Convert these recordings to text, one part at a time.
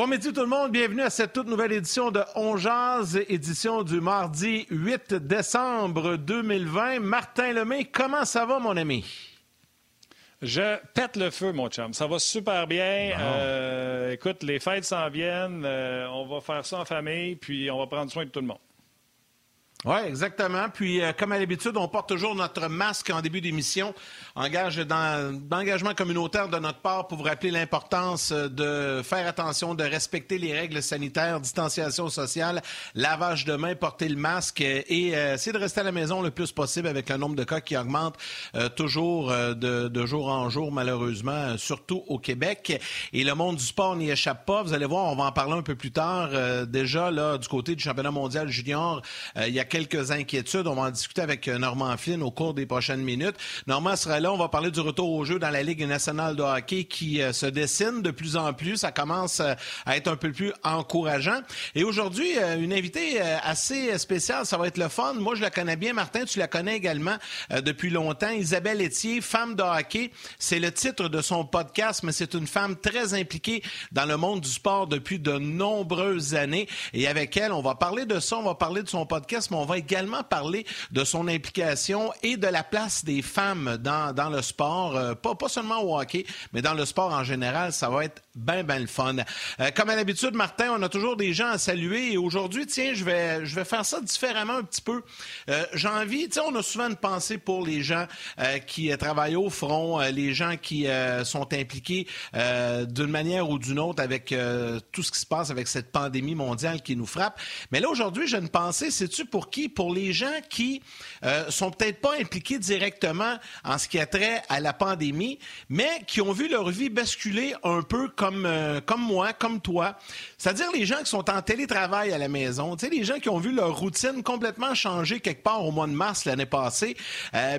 Bon midi tout le monde, bienvenue à cette toute nouvelle édition de On jase, édition du mardi 8 décembre 2020. Martin Lemay, comment ça va mon ami? Je pète le feu, mon chum. Ça va super bien. Écoute, les fêtes s'en viennent. On va faire ça en famille, puis on va prendre soin de tout le monde. Oui, exactement. Puis, comme à l'habitude, on porte toujours notre masque en début d'émission. Engagement communautaire de notre part pour vous rappeler l'importance de faire attention, de respecter les règles sanitaires, distanciation sociale, lavage de mains, porter le masque et essayer de rester à la maison le plus possible avec le nombre de cas qui augmente toujours de jour en jour, malheureusement, surtout au Québec. Et le monde du sport n'y échappe pas. Vous allez voir, on va en parler un peu plus tard. Déjà, là, du côté du championnat mondial junior, il y a quelques inquiétudes. On va en discuter avec Norman Flynn au cours des prochaines minutes. Norman sera là. On va parler du retour au jeu dans la Ligue nationale de hockey qui se dessine de plus en plus. Ça commence à être un peu plus encourageant. Et aujourd'hui, une invitée assez spéciale. Ça va être le fun. Moi, je la connais bien. Martin, tu la connais également depuis longtemps. Isabelle Éthier, femme de hockey. C'est le titre de son podcast, mais c'est une femme très impliquée dans le monde du sport depuis de nombreuses années. Et avec elle, on va parler de ça. On va parler de son podcast, mais on va également parler de son implication et de la place des femmes dans le sport. Pas seulement au hockey, mais dans le sport en général, ça va être bien le fun. Comme à l'habitude, Martin, on a toujours des gens à saluer. Et aujourd'hui, tiens, je vais faire ça différemment un petit peu. J'ai envie, tu sais, on a souvent une pensée pour les gens qui travaillent au front, les gens qui sont impliqués d'une manière ou d'une autre avec tout ce qui se passe avec cette pandémie mondiale qui nous frappe. Mais là, aujourd'hui, j'ai une pensée, sais-tu pour qui? Pour les gens qui sont peut-être pas impliqués directement en ce qui a trait à la pandémie, mais qui ont vu leur vie basculer un peu comme moi, comme toi. C'est-à-dire les gens qui sont en télétravail à la maison. Tu sais, les gens qui ont vu leur routine complètement changer quelque part au mois de mars l'année passée,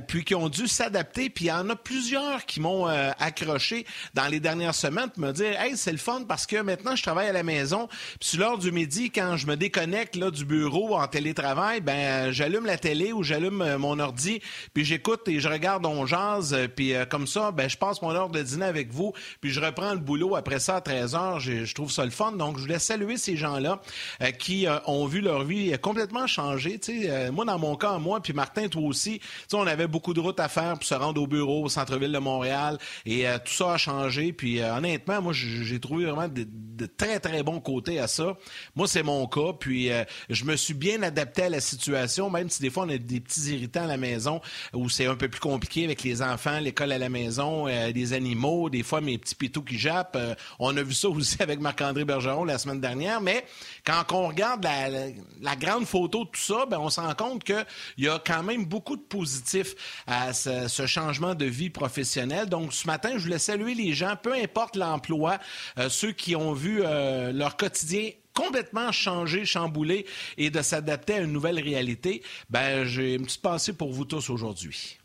puis qui ont dû s'adapter. Puis il y en a plusieurs qui m'ont accroché dans les dernières semaines pour me dire « Hey, c'est le fun parce que maintenant, je travaille à la maison. Puis sur l'heure du midi, quand je me déconnecte là, du bureau en télétravail, ben j'allume la télé ou j'allume mon ordi, puis j'écoute et je regarde On jase, puis comme ça, ben je passe mon heure de dîner avec vous, puis je reprends le boulot après ça à 13h. Je trouve ça le fun. Donc, je voulais saluer ces gens-là qui ont vu leur vie complètement changer. Tu sais, moi, dans mon cas, moi, puis Martin, toi aussi, tu sais, on avait beaucoup de routes à faire pour se rendre au bureau, au centre-ville de Montréal, et tout ça a changé. Puis honnêtement, moi, j'ai trouvé vraiment de très, très bons côtés à ça. Moi, c'est mon cas, puis je me suis bien adapté à la situation, même si des fois on a des petits irritants à la maison où c'est un peu plus compliqué avec les enfants, l'école à la maison, les animaux, des fois mes petits pitous qui jappent. On a vu ça aussi avec Marc-André Bergeron la semaine dernière, mais quand on regarde la grande photo de tout ça, ben on se rend compte qu'il y a quand même beaucoup de positifs à ce changement de vie professionnelle. Donc ce matin, je voulais saluer les gens, peu importe l'emploi, ceux qui ont vu leur quotidien complètement changé, chamboulé et de s'adapter à une nouvelle réalité. Ben, j'ai une petite pensée pour vous tous aujourd'hui.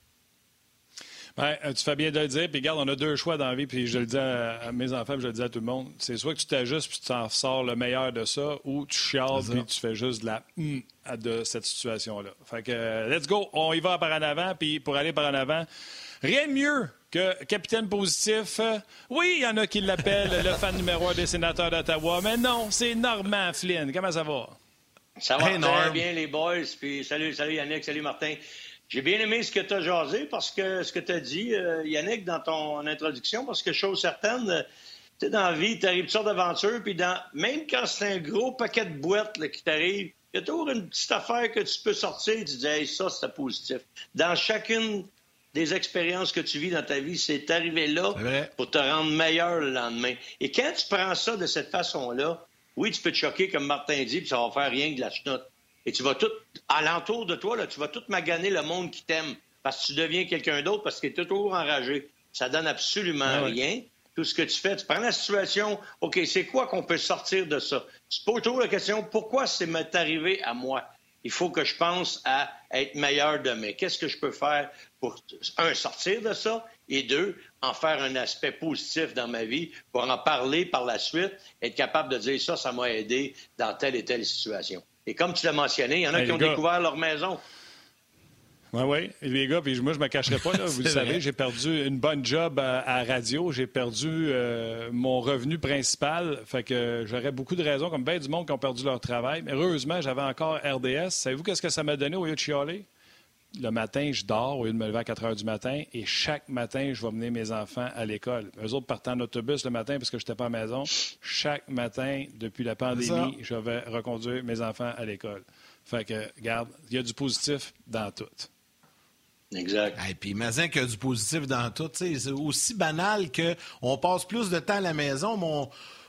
Ben, tu fais bien de le dire. Puis regarde, on a deux choix dans la vie. Puis je le dis à mes enfants, puis je le dis à tout le monde. C'est soit que tu t'ajustes puis tu t'en ressors le meilleur de ça, ou tu chiales puis tu fais juste de la de cette situation-là. Fait que let's go, on y va par en avant. Puis pour aller par en avant, rien de mieux que capitaine positif. Oui, il y en a qui l'appellent le fan numéro 1 des sénateurs d'Ottawa, mais non, c'est Norman Flynn. Comment ça va? Ça va très bien, les boys. Puis salut Yannick, salut Martin. J'ai bien aimé ce que tu as jasé, parce que ce que tu as dit, Yannick, dans ton introduction, parce que chose certaine, tu sais, dans la vie, tu arrives toutes sortes d'aventures, puis même quand c'est un gros paquet de boîtes là, qui t'arrive, il y a toujours une petite affaire que tu peux sortir et tu dis « Hey, ça, c'était positif ». Dans chacune des expériences que tu vis dans ta vie, c'est arrivé là pour te rendre meilleur le lendemain. Et quand tu prends ça de cette façon-là, oui, tu peux te choquer, comme Martin dit, puis ça va faire rien que de la chenoute. Et tu vas tout, alentour de toi, là, tu vas tout maganer le monde qui t'aime parce que tu deviens quelqu'un d'autre parce que tu es toujours enragé. Ça donne absolument rien. Tout ce que tu fais, tu prends la situation, OK, c'est quoi qu'on peut sortir de ça? Tu poses toujours la question, pourquoi c'est arrivé à moi? Il faut que je pense à être meilleur demain. Qu'est-ce que je peux faire pour, un, sortir de ça, et deux, en faire un aspect positif dans ma vie pour en parler par la suite, être capable de dire ça m'a aidé dans telle et telle situation. Et comme tu l'as mentionné, il y en a qui ont découvert leur maison. Oui, oui. Les gars, puis moi, je ne me cacherai pas, là, vous le savez, j'ai perdu une bonne job à radio. J'ai perdu mon revenu principal. Fait que j'aurais beaucoup de raisons, comme bien du monde qui ont perdu leur travail. Mais heureusement, j'avais encore RDS. Savez-vous qu'est-ce que ça m'a donné au lieu de chialer? Le matin, je dors au lieu de me lever à 4 heures du matin. Et chaque matin, je vais mener mes enfants à l'école. Eux autres partaient en autobus le matin parce que je n'étais pas à la maison. Chaque matin, depuis la pandémie, je vais reconduire mes enfants à l'école. Fait que, regarde, il y a du positif dans tout. Exact. Et puis, imagine qu'il y a du positif dans tout. T'sais, c'est aussi banal qu'on passe plus de temps à la maison.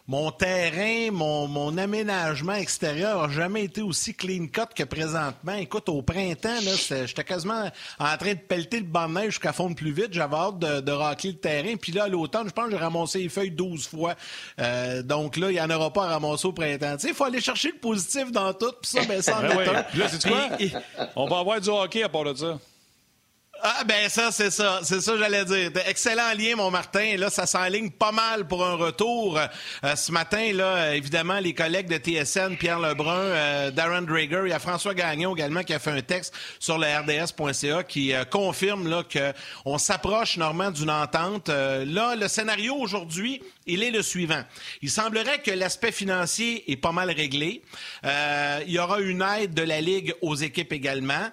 Mon terrain, mon aménagement extérieur n'a jamais été aussi clean-cut que présentement. Écoute, au printemps, là, j'étais quasiment en train de pelleter le banc de neige jusqu'à fondre plus vite. J'avais hâte de racler le terrain. Puis là, à l'automne, je pense que j'ai ramassé les feuilles 12 fois. Donc là, il n'y en aura pas à ramasser au printemps. Il faut aller chercher le positif dans tout. Puis ça, ben ça en est un. Puis là, c'est quoi? On va avoir du hockey à part de ça. Ah, ben ça, c'est ça. C'est ça que j'allais dire. Excellent lien, mon Martin. Là, ça s'enligne pas mal pour un retour. Ce matin, là, évidemment, les collègues de TSN, Pierre Lebrun, Darren Drager, il y a François Gagnon également qui a fait un texte sur le RDS.ca qui confirme là qu'on s'approche, Normand, d'une entente. Là, le scénario aujourd'hui, il est le suivant. Il semblerait que l'aspect financier est pas mal réglé. Il y aura une aide de la Ligue aux équipes également.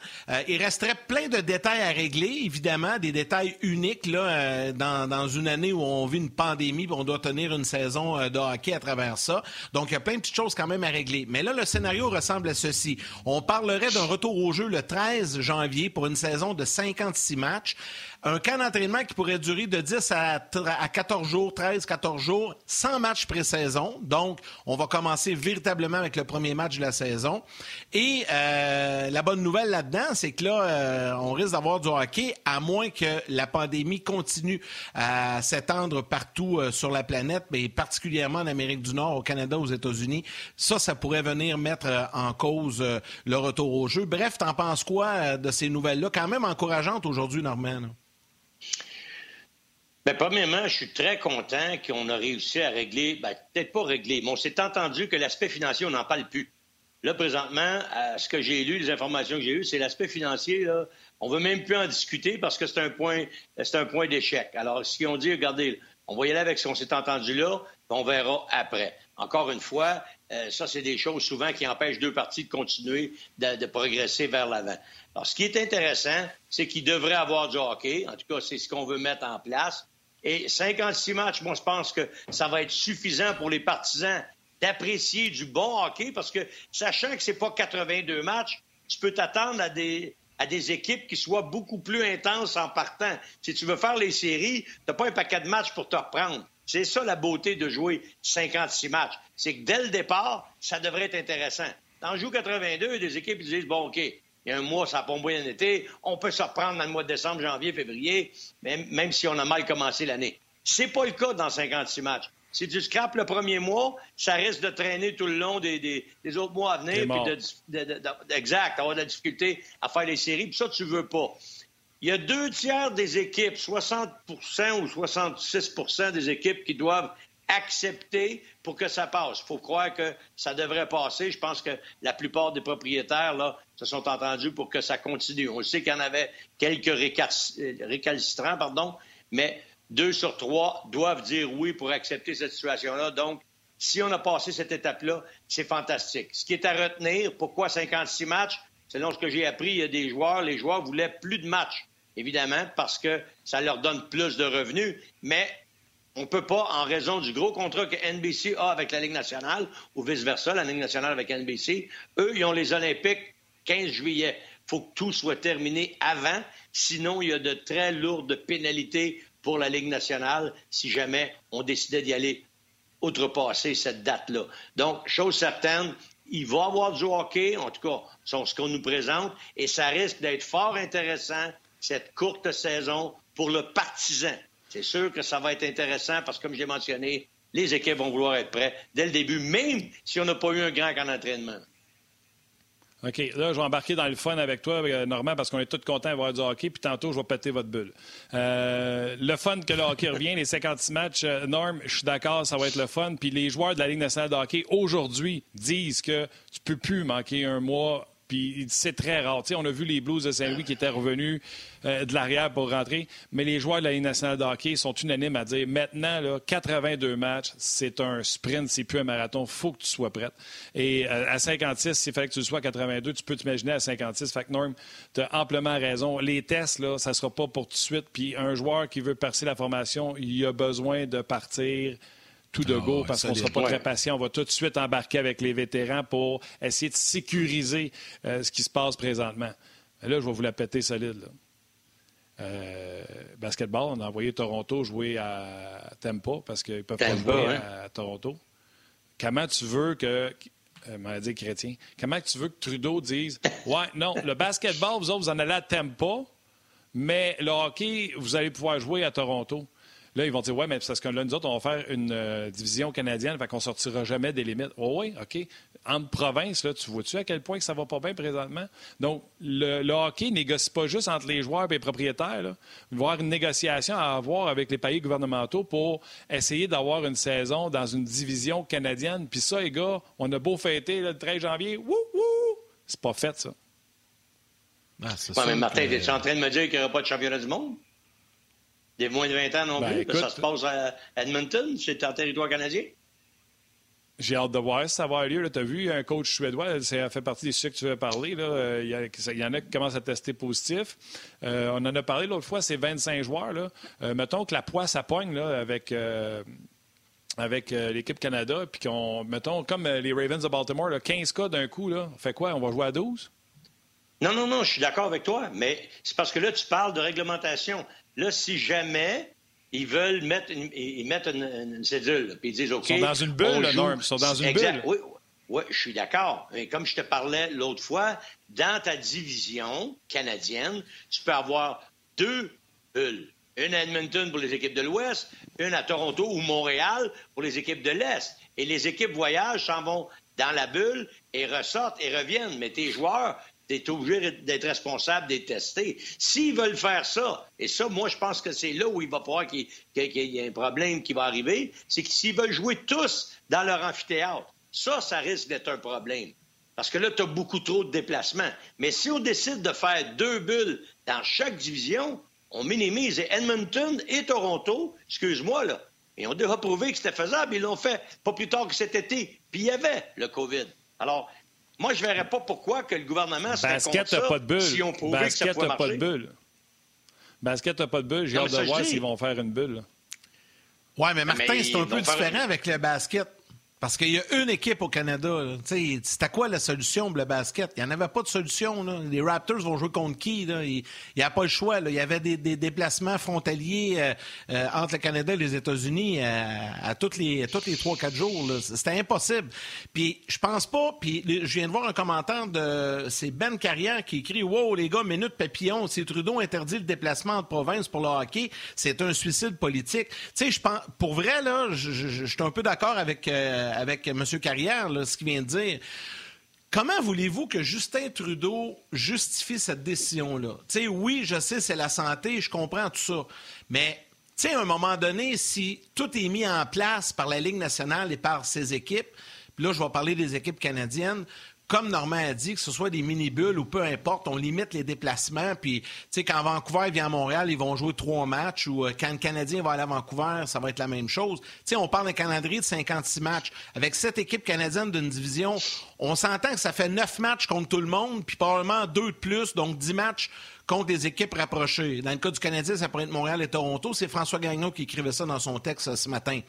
Il resterait plein de détails à régler. Évidemment, des détails uniques là, dans une année où on vit une pandémie et on doit tenir une saison de hockey à travers ça. Donc, il y a plein de petites choses quand même à régler. Mais là, le scénario ressemble à ceci. On parlerait d'un retour au jeu le 13 janvier pour une saison de 56 matchs. Un camp d'entraînement qui pourrait durer de 10 à 14 jours, 13-14 jours, sans match pré-saison. Donc, on va commencer véritablement avec le premier match de la saison. Et la bonne nouvelle là-dedans, c'est que là, on risque d'avoir du hockey, à moins que la pandémie continue à s'étendre partout sur la planète, mais particulièrement en Amérique du Nord, au Canada, aux États-Unis. Ça pourrait venir mettre en cause le retour au jeu. Bref, t'en penses quoi de ces nouvelles-là? Quand même encourageantes aujourd'hui, Normand, là. Bien, premièrement, je suis très content qu'on a réussi à régler, bien, peut-être pas régler, mais on s'est entendu que l'aspect financier, on n'en parle plus. Là, présentement, ce que j'ai lu, les informations que j'ai eues, c'est l'aspect financier, là, on ne veut même plus en discuter parce que c'est un point d'échec. Alors, si on dit, regardez, on va y aller avec ce qu'on s'est entendu là, on verra après. Encore une fois, ça, c'est des choses souvent qui empêchent deux parties de continuer de progresser vers l'avant. Alors, ce qui est intéressant, c'est qu'il devrait avoir du hockey. En tout cas, c'est ce qu'on veut mettre en place. Et 56 matchs, moi, je pense que ça va être suffisant pour les partisans d'apprécier du bon hockey parce que, sachant que ce n'est pas 82 matchs, tu peux t'attendre à des équipes qui soient beaucoup plus intenses en partant. Si tu veux faire les séries, tu n'as pas un paquet de matchs pour te reprendre. C'est ça la beauté de jouer 56 matchs. C'est que dès le départ, ça devrait être intéressant. Dans le jeu 82, des équipes disent « Bon, OK, il y a un mois, ça n'a pas bien été, on peut se reprendre dans le mois de décembre, janvier, février, même si on a mal commencé l'année. » C'est pas le cas dans 56 matchs. Si tu scrapes le premier mois, ça risque de traîner tout le long des autres mois à venir. Exact, avoir de la difficulté à faire les séries, puis ça, tu veux pas. Il y a 2/3 des équipes, 60 % ou 66 % des équipes qui doivent accepter pour que ça passe. Il faut croire que ça devrait passer. Je pense que la plupart des propriétaires là, se sont entendus pour que ça continue. On sait qu'il y en avait quelques récalcitrants, mais 2/3 doivent dire oui pour accepter cette situation-là. Donc, si on a passé cette étape-là, c'est fantastique. Ce qui est à retenir, pourquoi 56 matchs? Selon ce que j'ai appris, il y a des joueurs, les joueurs voulaient plus de matchs, évidemment, parce que ça leur donne plus de revenus, mais on ne peut pas, en raison du gros contrat que NBC a avec la Ligue nationale, ou vice-versa, la Ligue nationale avec NBC, eux, ils ont les Olympiques 15 juillet. Il faut que tout soit terminé avant, sinon il y a de très lourdes pénalités pour la Ligue nationale si jamais on décidait d'y aller outrepasser cette date-là. Donc, chose certaine, il va y avoir du hockey, en tout cas, c'est ce qu'on nous présente, et ça risque d'être fort intéressant, cette courte saison, pour le partisan. C'est sûr que ça va être intéressant parce que, comme j'ai mentionné, les équipes vont vouloir être prêtes dès le début, même si on n'a pas eu un grand camp d'entraînement. OK. Là, je vais embarquer dans le fun avec toi, Normand, parce qu'on est tous contents d'avoir du hockey, puis tantôt, je vais péter votre bulle. Le fun que le hockey revient, les 56 matchs, Norm, je suis d'accord, ça va être le fun. Puis les joueurs de la Ligue nationale de hockey, aujourd'hui, disent que tu peux plus manquer un mois puis c'est très rare. Tu sais, on a vu les Blues de Saint-Louis qui étaient revenus de l'arrière pour rentrer, mais les joueurs de la Ligue nationale de hockey sont unanimes à dire maintenant, là, 82 matchs, c'est un sprint, c'est plus un marathon, il faut que tu sois prête. Et à 56, s'il fallait que tu le sois à 82, tu peux t'imaginer à 56. Fait que Norm, tu as amplement raison. Les tests, là, ça ne sera pas pour tout de suite, puis un joueur qui veut percer la formation, il a besoin de partir tout de go, parce qu'on ne sera pas très patient. On va tout de suite embarquer avec les vétérans pour essayer de sécuriser ce qui se passe présentement. Mais là, je vais vous la péter solide, là. Basketball, on a envoyé Toronto jouer à Tempo, parce qu'ils ne peuvent pas jouer à Toronto. Comment tu veux que... maladie chrétien. Comment tu veux que Trudeau dise « Ouais, non, le basketball, vous autres, vous en allez à Tampa, mais le hockey, vous allez pouvoir jouer à Toronto. » Là, ils vont dire « Ouais, mais parce que là, nous autres, on va faire une division canadienne, fait qu'on ne sortira jamais des limites. Oh, » Oui, OK. En province, là, tu vois-tu à quel point que ça va pas bien présentement? Donc, le hockey négocie pas juste entre les joueurs et les propriétaires, là. Il va y avoir une négociation à avoir avec les paliers gouvernementaux pour essayer d'avoir une saison dans une division canadienne. Puis ça, les gars, on a beau fêter là, le 13 janvier. Wouh, wouh! C'est pas fait, ça. Ah, c'est mais Martin, tu es en train de me dire qu'il n'y aura pas de championnat du monde? Des moins de 20 ans non plus, écoute, ça se passe à Edmonton, c'est en territoire canadien. J'ai hâte de voir si ça va avoir lieu. Tu as vu, un coach suédois, ça fait partie des sujets que tu veux parler. Là. Il y en a qui commencent à tester positif. On en a parlé l'autre fois, c'est 25 joueurs. Là. Mettons que la poisse à pogne là, avec l'équipe Canada, puis qu'on, mettons, comme les Ravens de Baltimore, là, 15 cas d'un coup, là. On fait quoi? On va jouer à 12? Non, je suis d'accord avec toi, mais c'est parce que là, tu parles de réglementation. Là, si jamais ils veulent mettre une cédule, puis ils disent OK. Ils sont dans une bulle, le Norm. Ils sont dans une bulle. Oui, je suis d'accord. Mais comme je te parlais l'autre fois, dans ta division canadienne, tu peux avoir deux bulles. Une à Edmonton pour les équipes de l'Ouest, une à Toronto ou Montréal pour les équipes de l'Est. Et les équipes voyagent, s'en vont dans la bulle et ressortent et reviennent. Mais tes joueurs, t'es obligé d'être responsable, d'être testé. S'ils veulent faire ça, et ça, moi, je pense que c'est là où il va falloir qu'il y ait un problème qui va arriver, c'est que s'ils veulent jouer tous dans leur amphithéâtre, ça risque d'être un problème. Parce que là, tu as beaucoup trop de déplacements. Mais si on décide de faire deux bulles dans chaque division, on minimise. Et Edmonton et Toronto, excuse-moi, là, ils ont déjà prouvé que c'était faisable. Ils l'ont fait pas plus tard que cet été. Puis il y avait le COVID. Alors... moi, je ne verrais pas pourquoi que le gouvernement serait contre ça pas de bulle. Si on prouvait que ça pouvait marcher. Basket n'a pas de bulle. J'ai hâte de voir s'ils vont faire une bulle. Oui, mais Martin, c'est un peu différent avec le basket. Parce qu'il y a une équipe au Canada. C'était quoi la solution pour le basket? Il n'y en avait pas de solution. Là. Les Raptors vont jouer contre qui? Là? Il n'y a pas le choix. Là. Il y avait des déplacements frontaliers entre le Canada et les États-Unis à tous les 3-4 jours. Là. C'était impossible. Puis je pense pas. Puis je viens de voir un commentaire de c'est Ben Carrière qui écrit « Wow, les gars, minute papillon, si Trudeau interdit le déplacement entre provinces pour le hockey, c'est un suicide politique. » Tu sais, je pense pour vrai, là, je suis un peu d'accord avec M. Carrière, là, ce qu'il vient de dire. Comment voulez-vous que Justin Trudeau justifie cette décision-là? T'sais, oui, je sais, c'est la santé, je comprends tout ça, mais à un moment donné, si tout est mis en place par la Ligue nationale et par ses équipes, puis là, je vais parler des équipes canadiennes, comme Normand a dit, que ce soit des mini-bulles ou peu importe, on limite les déplacements. Puis, tu sais, quand Vancouver vient à Montréal, ils vont jouer 3 matchs. Ou quand le Canadien va aller à Vancouver, ça va être la même chose. Tu sais, on parle d'un calendrier de 56 matchs. Avec 7 équipes canadiennes d'une division, on s'entend que ça fait 9 matchs contre tout le monde, puis probablement 2 de plus, donc 10 matchs contre des équipes rapprochées. Dans le cas du Canadien, ça pourrait être Montréal et Toronto. C'est François Gagnon qui écrivait ça dans son texte ce matin.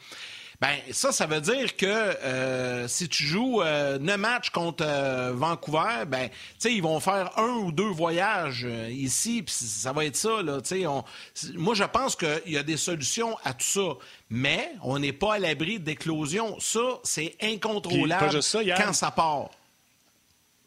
Bien, ça veut dire que si tu joues 9 matchs contre Vancouver, ben, tu sais, ils vont faire 1 ou 2 voyages ici, puis ça va être ça, là, tu sais. Moi, je pense qu'il y a des solutions à tout ça, mais on n'est pas à l'abri d'éclosions. Ça, c'est incontrôlable quand ça part.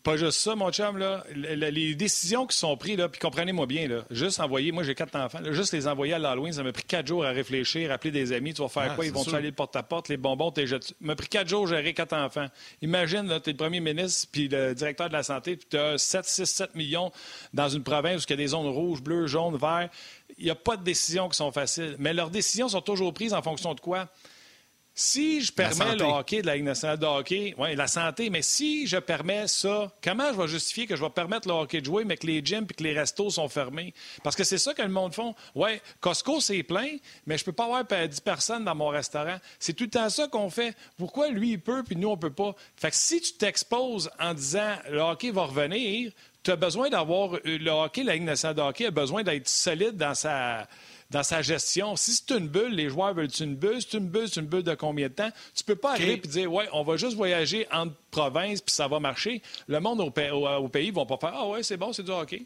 Pas juste ça, mon chum, là. Les décisions qui sont prises, là, puis comprenez-moi bien, là, juste envoyer, moi j'ai 4 enfants, là, juste les envoyer à l'Halloween, ça m'a pris 4 jours à réfléchir, appeler des amis, tu vas faire quoi, ils vont te faire aller porte-à-porte, les bonbons, t'es jeté. Ça m'a pris 4 jours à gérer 4 enfants. Imagine, là, t'es le premier ministre, puis le directeur de la santé, puis t'as 7 millions dans une province où il y a des zones rouges, bleues, jaunes, verts. Il n'y a pas de décisions qui sont faciles, mais leurs décisions sont toujours prises en fonction de quoi? Si je permets le hockey de la Ligue nationale de hockey, oui, la santé, mais si je permets ça, comment je vais justifier que je vais permettre le hockey de jouer, mais que les gyms et que les restos sont fermés? Parce que c'est ça que le monde font. Oui, Costco, c'est plein, mais je peux pas avoir 10 personnes dans mon restaurant. C'est tout le temps ça qu'on fait. Pourquoi lui, il peut, puis nous, on peut pas? Fait que si tu t'exposes en disant « le hockey va revenir », tu as besoin d'avoir le hockey, la Ligue nationale de hockey a besoin d'être solide dans sa gestion. Si c'est une bulle, les joueurs veulent une bulle. C'est une bulle, de combien de temps? Tu peux pas arriver et dire, ouais, on va juste voyager entre provinces puis ça va marcher. Le monde au pays vont pas faire, ah ouais, c'est bon, c'est du hockey.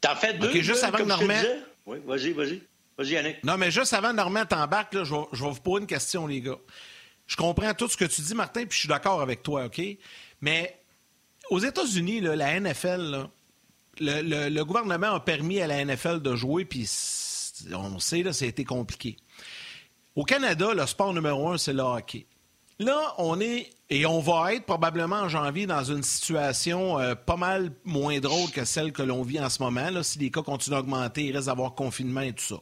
T'en fais deux, okay, juste avant Normand. Oui, vas-y, Yannick. Non, mais juste avant Normand t'embarque, là, je vais vous poser une question, les gars. Je comprends tout ce que tu dis, Martin, puis je suis d'accord avec toi, OK? Mais aux États-Unis, là, la NFL, là, le gouvernement a permis à la NFL de jouer, puis on sait, là, ça a été compliqué. Au Canada, le sport numéro un, c'est le hockey. Là, on est, et on va être probablement en janvier dans une situation pas mal moins drôle que celle que l'on vit en ce moment. Là, si les cas continuent d'augmenter, il risque d'avoir confinement et tout ça.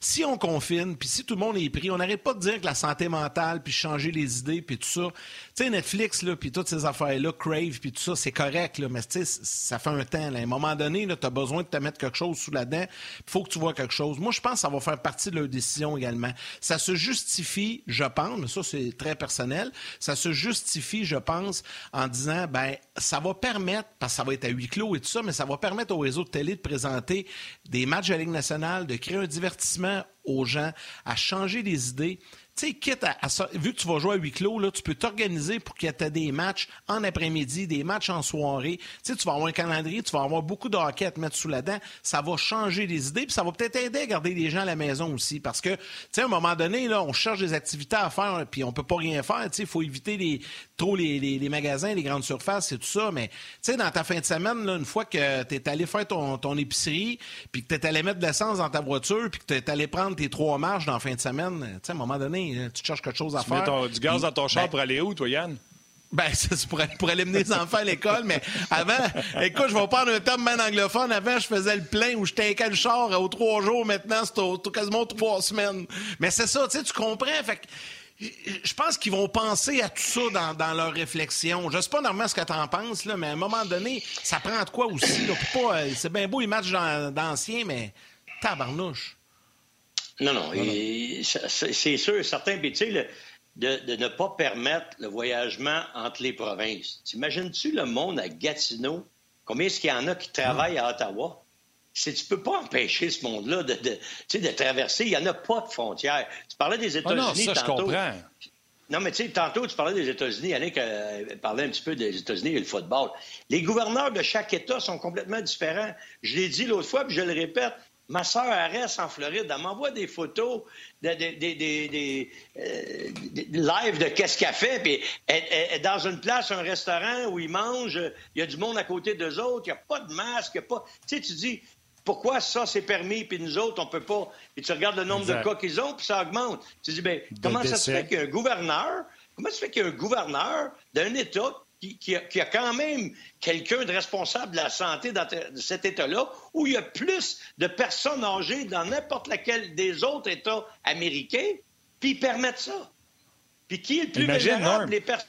Si on confine, puis si tout le monde est pris, on n'arrête pas de dire que la santé mentale, puis changer les idées, puis tout ça. Tu sais, Netflix, là, puis toutes ces affaires-là, Crave, puis tout ça, c'est correct, là, mais tu sais, ça fait un temps. Là. À un moment donné, tu as besoin de te mettre quelque chose sous la dent, il faut que tu vois quelque chose. Moi, je pense que ça va faire partie de leur décision également. Ça se justifie, je pense, mais ça, c'est très personnel, ça se justifie, je pense, en disant, bien, ça va permettre, parce que ça va être à huis clos et tout ça, mais ça va permettre aux réseaux de télé de présenter des matchs de la Ligue nationale, de créer un divertissement aux gens, à changer les idées. Tu sais, quitte à ça, vu que tu vas jouer à huis clos, là, tu peux t'organiser pour qu'il y ait des matchs en après-midi, des matchs en soirée. Tu sais, tu vas avoir un calendrier, tu vas avoir beaucoup de hockey à te mettre sous la dent. Ça va changer les idées, puis ça va peut-être aider à garder les gens à la maison aussi. Parce que, tu sais, à un moment donné, là, on cherche des activités à faire, puis on peut pas rien faire. Tu sais, il faut éviter les magasins, les grandes surfaces et tout ça. Mais, tu sais, dans ta fin de semaine, là, une fois que tu es allé faire ton épicerie, puis que tu es allé mettre de l'essence dans ta voiture, puis que tu es allé prendre tes 3 marches dans la fin de semaine, tu sais, à un moment donné, tu cherches quelque chose à faire. Tu mets du gaz dans ton char pour aller où, toi, Yann? Ben, c'est pour aller mener les enfants à l'école, mais avant, écoute, je vais prendre un top man anglophone. Avant, je faisais le plein où je tankais le char aux 3 jours. Maintenant, c'est quasiment 3 semaines. Mais c'est ça, tu sais, tu comprends. Fait que je pense qu'ils vont penser à tout ça dans leur réflexion. Je sais pas normalement ce que t'en penses, là, mais à un moment donné, ça prend de quoi aussi. Là, pour pas, c'est bien beau les matchs d'anciens, mais tabarnouche. Non. Et c'est sûr, certains bêtises de ne pas permettre le voyagement entre les provinces. T'imagines-tu le monde à Gatineau? Combien est-ce qu'il y en a qui travaillent à Ottawa? C'est, tu ne peux pas empêcher ce monde-là de traverser. Il n'y en a pas de frontières. Tu parlais des États-Unis tantôt. Je comprends. Non, mais tu sais, tantôt, tu parlais des États-Unis. Yannick parlait un petit peu des États-Unis et le football. Les gouverneurs de chaque État sont complètement différents. Je l'ai dit l'autre fois, puis je le répète. Ma sœur, elle reste en Floride. Elle m'envoie des photos des lives de qu'est-ce qu'elle fait. Puis elle est dans une place, un restaurant où ils mangent. Il y a du monde à côté d'eux autres. Il n'y a pas de masque. Il y a pas... Tu sais, tu dis, pourquoi ça, c'est permis, puis nous autres, on peut pas... Et tu regardes le nombre de cas qu'ils ont, puis ça augmente. Tu dis, bien, comment ça se fait qu'il y a un gouverneur... Comment ça se fait qu'il y a un gouverneur d'un État... Qui a quand même quelqu'un de responsable de la santé dans cet État-là, où il y a plus de personnes âgées dans n'importe laquelle des autres États américains, puis ils permettent ça. Puis qui est le plus vulnérable? Les personnes.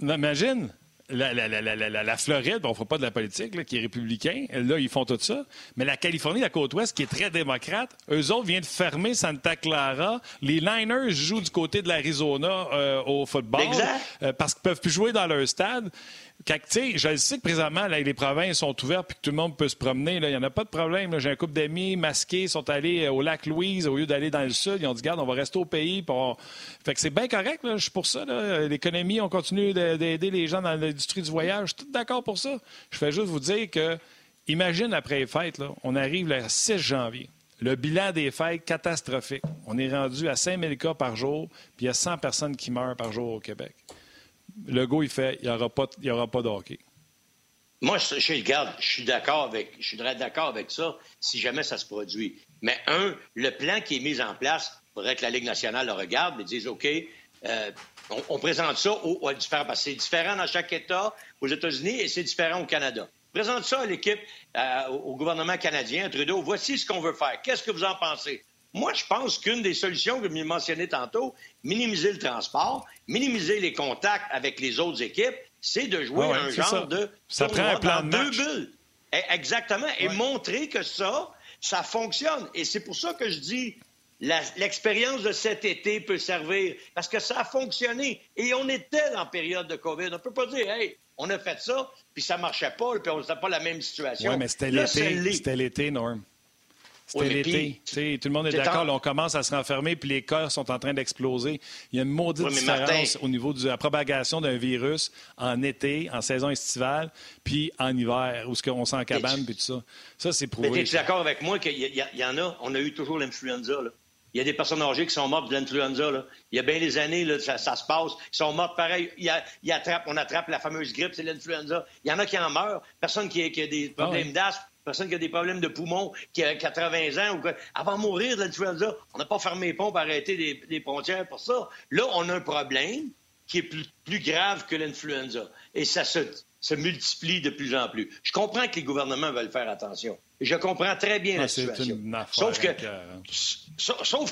Imagine. La Floride, on ne fera pas de la politique, là, qui est républicain, là, ils font tout ça. Mais la Californie, la côte ouest, qui est très démocrate, eux autres viennent de fermer Santa Clara. Les Niners jouent du côté de l'Arizona au football. Exact. Parce qu'ils ne peuvent plus jouer dans leur stade. Quand, je sais que présentement, là, les provinces sont ouvertes et que tout le monde peut se promener. Il n'y en a pas de problème. Là. J'ai un couple d'amis masqués, ils sont allés au lac Louise au lieu d'aller dans le sud. Ils ont dit, garde, on va rester au pays. On... Fait que c'est bien correct. Je suis pour ça. Là. L'économie, on continue d'aider les gens dans l'industrie du voyage. Je suis tout d'accord pour ça. Je fais juste vous dire que, imagine après les fêtes, là, on arrive le 6 janvier. Le bilan des fêtes catastrophique. On est rendu à 5000 cas par jour, puis il y a 100 personnes qui meurent par jour au Québec. Legault, il fait, il n'y aura pas de hockey. Moi, je suis d'accord avec ça, si jamais ça se produit. Mais le plan qui est mis en place, il faudrait que la Ligue nationale le regarde et dise, OK, on présente ça aux différents, parce que c'est différent dans chaque État aux États-Unis et c'est différent au Canada. Présente ça à l'équipe, au gouvernement canadien, à Trudeau. Voici ce qu'on veut faire. Qu'est-ce que vous en pensez? Moi, je pense qu'une des solutions que vous mentionnez tantôt, minimiser le transport, minimiser les contacts avec les autres équipes, c'est de jouer un genre ça. De... Ça prend un plan de match. Exactement. Et montrer que ça fonctionne. Et c'est pour ça que je dis... L'expérience de cet été peut servir parce que ça a fonctionné et on était en période de COVID. On ne peut pas dire, hey, on a fait ça, puis ça ne marchait pas, puis on n'était pas la même situation. Oui, mais c'était l'été. C'était l'été, Norm. C'était l'été. Puis, tout le monde est d'accord. Là, on commence à se renfermer, puis les cas sont en train d'exploser. Il y a une maudite différence au niveau de la propagation d'un virus en été, en saison estivale, puis en hiver, où on s'en cabane, puis tout ça. Ça, c'est prouvé. Mais es-tu d'accord avec moi qu'il y en a, on a eu toujours l'influenza, là. Il y a des personnes âgées qui sont mortes de l'influenza. Là. Il y a bien des années, là, ça se passe. Ils sont morts pareil. On attrape la fameuse grippe, c'est l'influenza. Il y en a qui en meurent. Personne qui a des problèmes d'asthme, personne qui a des problèmes de poumons, qui a 80 ans. Avant de mourir de l'influenza, on n'a pas fermé les ponts pour arrêter des frontières pour ça. Là, on a un problème qui est plus grave que l'influenza. Et ça se multiplie de plus en plus. Je comprends que les gouvernements veulent faire attention. Je comprends très bien la situation. Sauf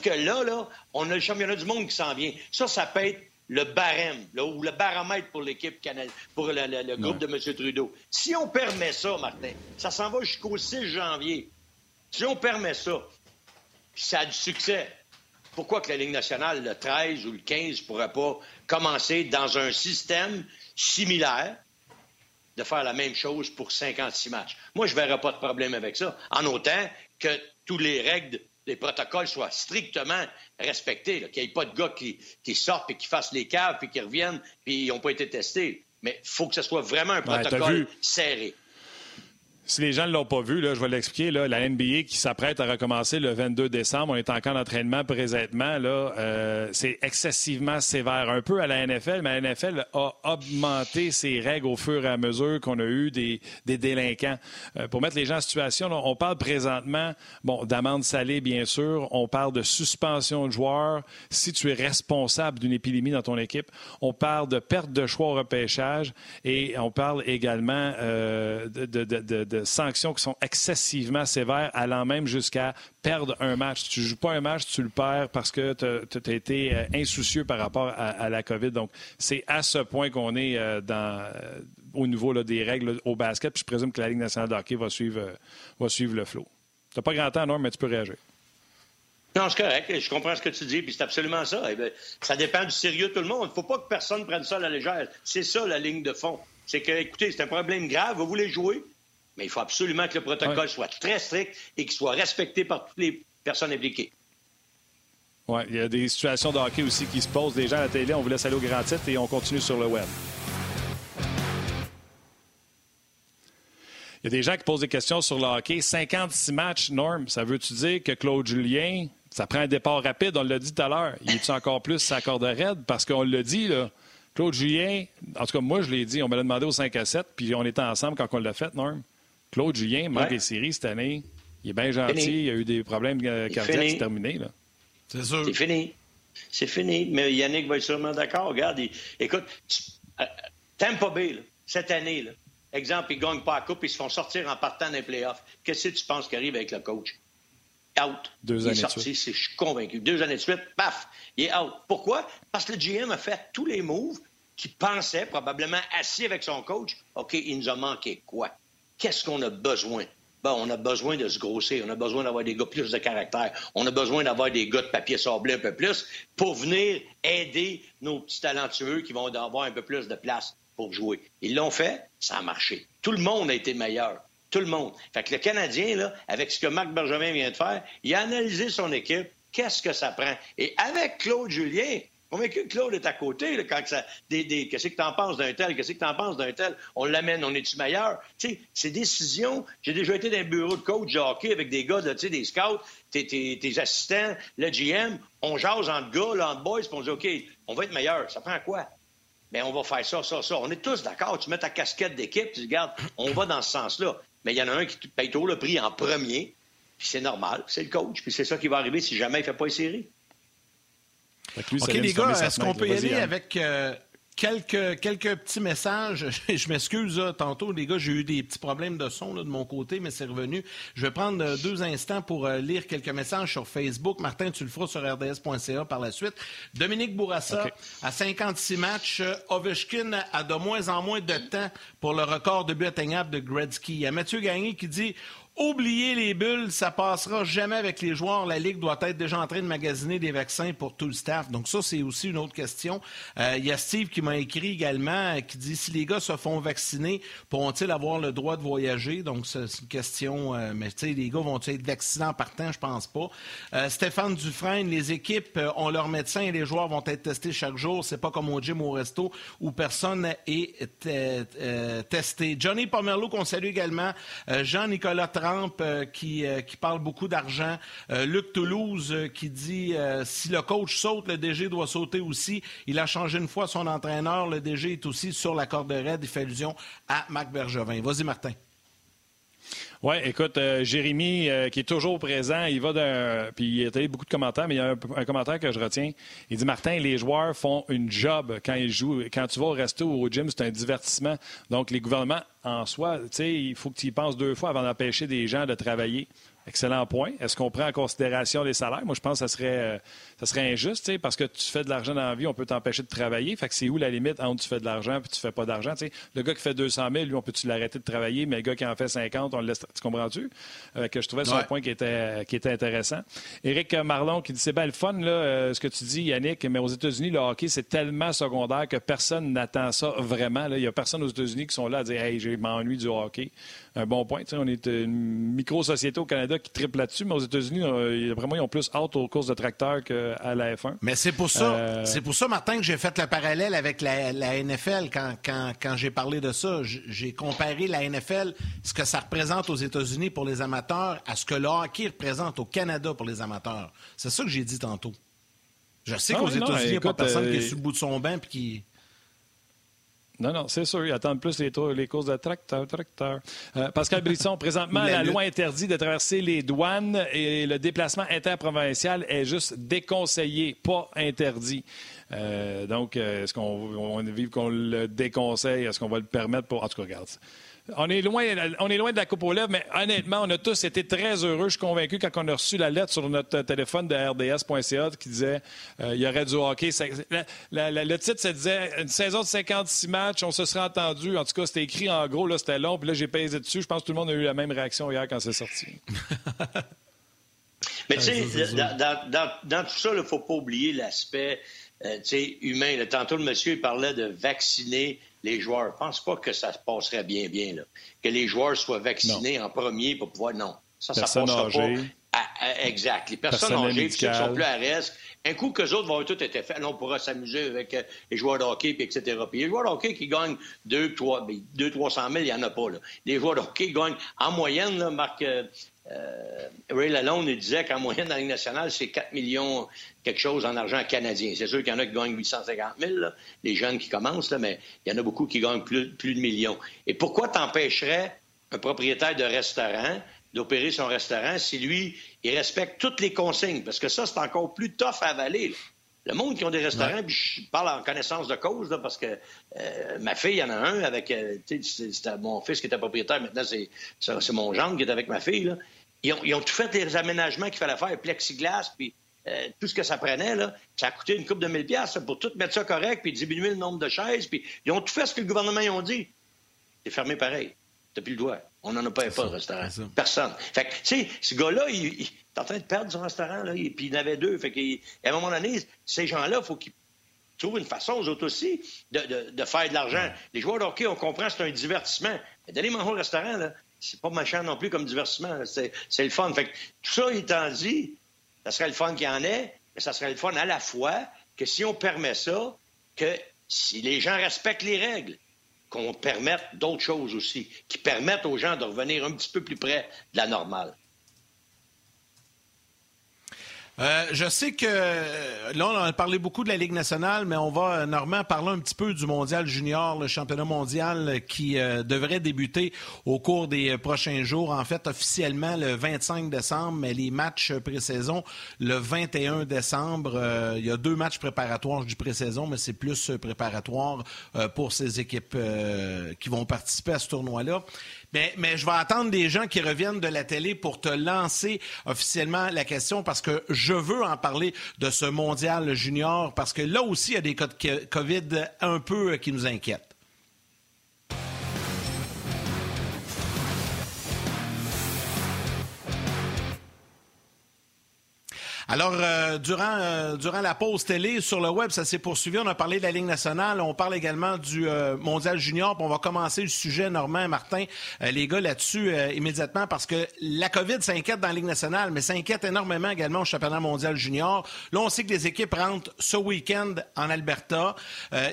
que là, on a le championnat du monde qui s'en vient. Ça peut être le barème, là, ou le baromètre pour l'équipe canadienne, pour le groupe de M. Trudeau. Si on permet ça, Martin, ça s'en va jusqu'au 6 janvier. Si on permet ça, ça a du succès. Pourquoi que la Ligue nationale, le 13 ou le 15, ne pourrait pas commencer dans un système similaire de faire la même chose pour 56 matchs. Moi, je ne verrai pas de problème avec ça, en autant que toutes les règles des protocoles soient strictement respectées, là, qu'il n'y ait pas de gars qui sortent et qui fassent les caves puis qui reviennent puis ils n'ont pas été testés. Mais il faut que ce soit vraiment un protocole serré. Si les gens ne l'ont pas vu, là, je vais l'expliquer. Là, la NBA qui s'apprête à recommencer le 22 décembre, on est encore en entraînement présentement. Là, c'est excessivement sévère. Un peu à la NFL, mais la NFL a augmenté ses règles au fur et à mesure qu'on a eu des délinquants. Pour mettre les gens en situation, là, on parle présentement d'amende salée, bien sûr. On parle de suspension de joueurs si tu es responsable d'une épidémie dans ton équipe. On parle de perte de choix au repêchage et on parle également de sanctions qui sont excessivement sévères, allant même jusqu'à perdre un match. Tu ne joues pas un match, tu le perds parce que tu as été insoucieux par rapport à la COVID. Donc, c'est à ce point qu'on est au niveau là, des règles au basket. Puis je présume que la Ligue nationale de hockey va suivre le flot. Tu n'as pas grand temps, non, mais tu peux réagir. Non, c'est correct. Je comprends ce que tu dis, puis c'est absolument ça. Eh bien, ça dépend du sérieux de tout le monde. Il ne faut pas que personne prenne ça à la légère. C'est ça, la ligne de fond. C'est que, écoutez, c'est un problème grave. Vous voulez jouer? Mais il faut absolument que le protocole soit très strict et qu'il soit respecté par toutes les personnes impliquées. Oui, il y a des situations de hockey aussi qui se posent. Des gens à la télé, on vous laisse aller au grand titre et on continue sur le web. Il y a des gens qui posent des questions sur le hockey. 56 matchs, Norm, ça veut-tu dire que Claude Julien, ça prend un départ rapide, on l'a dit tout à l'heure. Il est-tu encore plus sa corde raide? Parce qu'on l'a dit, là. Claude Julien, en tout cas, moi, je l'ai dit, on me l'a demandé au 5 à 7, puis on était ensemble quand on l'a fait, Norm. Claude Julien manque des séries cette année. Il est bien gentil, il a eu des problèmes cardiaques, c'est terminé, là. C'est sûr. C'est fini. Mais Yannick va être sûrement d'accord. Regarde, écoute, Tampa Bay, là, cette année, là, exemple, ils ne gagnent pas la coupe, ils se font sortir en partant d'un playoff. Qu'est-ce que tu penses qui arrive avec le coach? Out. 2 années de suite. Je suis convaincu. 2 années de suite, paf, il est out. Pourquoi? Parce que le GM a fait tous les moves qu'il pensait, probablement assis avec son coach. OK, il nous a manqué quoi? Qu'est-ce qu'on a besoin? On a besoin de se grossir. On a besoin d'avoir des gars plus de caractère. On a besoin d'avoir des gars de papier sablé un peu plus pour venir aider nos petits talentueux qui vont avoir un peu plus de place pour jouer. Ils l'ont fait, ça a marché. Tout le monde a été meilleur. Tout le monde. Fait que le Canadien, là, avec ce que Marc Bergevin vient de faire, il a analysé son équipe. Qu'est-ce que ça prend? Et avec Claude Julien, convaincu que Claude est à côté, là, quand ça. Qu'est-ce que t'en penses d'un tel? Qu'est-ce que t'en penses d'un tel? On l'amène, on est-tu meilleur? Tu sais, ces décisions. J'ai déjà été dans un bureau de coach de hockey avec des gars, là, tu sais, des scouts, tes assistants, le GM. On jase entre gars, là, entre boys, puis on dit OK, on va être meilleur. Ça prend quoi? Mais on va faire ça. On est tous d'accord. Tu mets ta casquette d'équipe, tu regardes, on va dans ce sens-là. Mais il y en a un qui paye trop le prix en premier, puis c'est normal, c'est le coach, puis c'est ça qui va arriver si jamais il ne fait pas les séries. OK, les gars, est-ce qu'on peut y aller avec Quelques petits messages. Je m'excuse, là, tantôt, les gars, j'ai eu des petits problèmes de son là, de mon côté, mais c'est revenu. Je vais prendre 2 instants pour lire quelques messages sur Facebook. Martin, tu le feras sur rds.ca par la suite. Dominique Bourassa, okay. À 56 matchs, Ovechkin a de moins en moins de temps pour le record de but atteignable de Gretzky. Il y a Mathieu Gagné qui dit... Oubliez les bulles, ça passera jamais avec les joueurs. La Ligue doit être déjà en train de magasiner des vaccins pour tout le staff. Donc ça, c'est aussi une autre question. Il y a Steve qui m'a écrit également, qui dit « Si les gars se font vacciner, pourront-ils avoir le droit de voyager? » Donc c'est une question, mais tu sais, les gars vont-ils être vaccinés en partant? Je pense pas. Stéphane Dufresne, les équipes ont leurs médecins et les joueurs vont être testés chaque jour. C'est pas comme au gym ou au resto où personne est testé. Johnny Pomerleau qu'on salue également. Jean-Nicolas Trump qui parle beaucoup d'argent. Luc Toulouse qui dit « Si le coach saute, le DG doit sauter aussi. Il a changé une fois son entraîneur. Le DG est aussi sur la corde raide. Il fait allusion à Marc Bergevin. » Vas-y, Martin. Oui, écoute, Jérémy, qui est toujours présent, il va d'un... Puis il a eu beaucoup de commentaires, mais il y a un commentaire que je retiens. Il dit, Martin, les joueurs font une job quand ils jouent. Quand tu vas au resto ou au gym, c'est un divertissement. Donc, les gouvernements, en soi, tu sais, il faut que tu y penses 2 fois avant d'empêcher des gens de travailler. Excellent point. Est-ce qu'on prend en considération les salaires? Moi, je pense que ça serait injuste, parce que tu fais de l'argent dans la vie, on peut t'empêcher de travailler. Fait que c'est où la limite entre tu fais de l'argent et tu fais pas d'argent? T'sais, le gars qui fait 200 000, lui, on peut-tu l'arrêter de travailler? Mais le gars qui en fait 50, on le laisse... Tu comprends-tu? Que je trouvais son point qui était intéressant. Éric Marlon qui dit, c'est bien le fun, là, ce que tu dis, Yannick, mais aux États-Unis, le hockey, c'est tellement secondaire que personne n'attend ça vraiment. Il n'y a personne aux États-Unis qui sont là à dire, hey, je m'ennuie du hockey. Un bon point. On est une micro-société au Canada qui triple là-dessus, mais aux États-Unis, d'après moi, ils ont plus hâte aux courses de tracteurs qu'à la F1. Mais c'est pour ça, Martin, que j'ai fait le parallèle avec la NFL quand j'ai parlé de ça. J'ai comparé la NFL, ce que ça représente aux États-Unis pour les amateurs, à ce que le hockey représente au Canada pour les amateurs. C'est ça que j'ai dit tantôt. Je sais qu'aux États-Unis, il n'y a pas personne qui est sur le bout de son banc et qui... Non, c'est sûr. Ils attendent plus les courses de tracteur. Pascal Brisson, présentement, la loi interdit de traverser les douanes et le déplacement interprovincial est juste déconseillé, pas interdit. Donc, est-ce qu'on vit qu'on le déconseille? Est-ce qu'on va le permettre pour... En tout cas, regarde ça. On est loin de la coupe aux lèvres, mais honnêtement, on a tous été très heureux. Je suis convaincu quand on a reçu la lettre sur notre téléphone de rds.ca qui disait il y aurait du hockey. Le titre, ça disait une saison de 56 matchs, on se serait entendu. En tout cas, c'était écrit en gros, là, c'était long, puis là, j'ai pesé dessus. Je pense que tout le monde a eu la même réaction hier quand c'est sorti. Mais tu sais, dans tout ça, il ne faut pas oublier l'aspect humain. Là. Tantôt, le monsieur il parlait de vacciner les joueurs. Je ne pense pas que ça se passerait bien, là. Que les joueurs soient vaccinés en premier pour pouvoir... Non, ça ne passera pas. Exact. Les personnes âgées, ceux qui sont plus à risque, un coup qu'eux autres vont avoir tout été faits, on pourra s'amuser avec les joueurs de hockey, puis etc. Puis les joueurs de hockey qui gagnent 200 000, il n'y en a pas, là. Les joueurs de hockey gagnent en moyenne, là, Marc... Ray Lalonde disait qu'en moyenne, dans la Ligue nationale, c'est 4 millions quelque chose en argent canadien. C'est sûr qu'il y en a qui gagnent 850 000, là, les jeunes qui commencent, là, mais il y en a beaucoup qui gagnent plus de millions. Et pourquoi t'empêcherais un propriétaire de restaurant d'opérer son restaurant si lui, il respecte toutes les consignes? Parce que ça, c'est encore plus tough à avaler, là. Le monde qui ont des restaurants, puis je parle en connaissance de cause, là, parce que ma fille, il y en a un avec... c'était mon fils qui était propriétaire, maintenant c'est mon gendre qui est avec ma fille, là. Ils ont tout fait les aménagements qu'il fallait faire, plexiglas, puis tout ce que ça prenait, là. Ça a coûté une couple de $1,000 pour tout mettre ça correct, puis diminuer le nombre de chaises, puis ils ont tout fait ce que le gouvernement ils ont dit. C'est fermé pareil. T'as plus le doigt. On n'en a pas de restaurant. Personne. Fait que, tu sais, ce gars-là, il est en train de perdre son restaurant, là, puis il en avait 2. Fait qu'à un moment donné, ces gens-là, il faut qu'ils trouvent une façon, eux autres aussi, de faire de l'argent. Les joueurs de hockey, on comprend, c'est un divertissement. Mais d'aller manger au restaurant, là, c'est pas machin non plus comme divertissement. C'est le fun. Fait que tout ça étant dit, ça serait le fun qu'il y en ait, mais ça serait le fun à la fois que si on permet ça, que si les gens respectent les règles, qu'on permette d'autres choses aussi, qui permettent aux gens de revenir un petit peu plus près de la normale. Je sais que, là, on a parlé beaucoup de la Ligue nationale, mais on va, Normand, parler un petit peu du mondial junior, le championnat mondial qui devrait débuter au cours des prochains jours. En fait, officiellement, le 25 décembre, mais les matchs pré-saison, le 21 décembre. Il y a deux matchs préparatoires du pré-saison, mais c'est plus préparatoire pour ces équipes qui vont participer à ce tournoi-là. Mais je vais attendre des gens qui reviennent de la télé pour te lancer officiellement la question, parce que je veux en parler de ce mondial junior, parce que là aussi, il y a des cas de COVID un peu qui nous inquiètent. Alors, durant la pause télé, sur le web, ça s'est poursuivi. On a parlé de la Ligue nationale. On parle également du mondial junior. Puis on va commencer le sujet, Normand, Martin, les gars, là-dessus, immédiatement, parce que la COVID s'inquiète dans la Ligue nationale, mais s'inquiète énormément également au championnat mondial junior. Là, on sait que les équipes rentrent ce week-end en Alberta.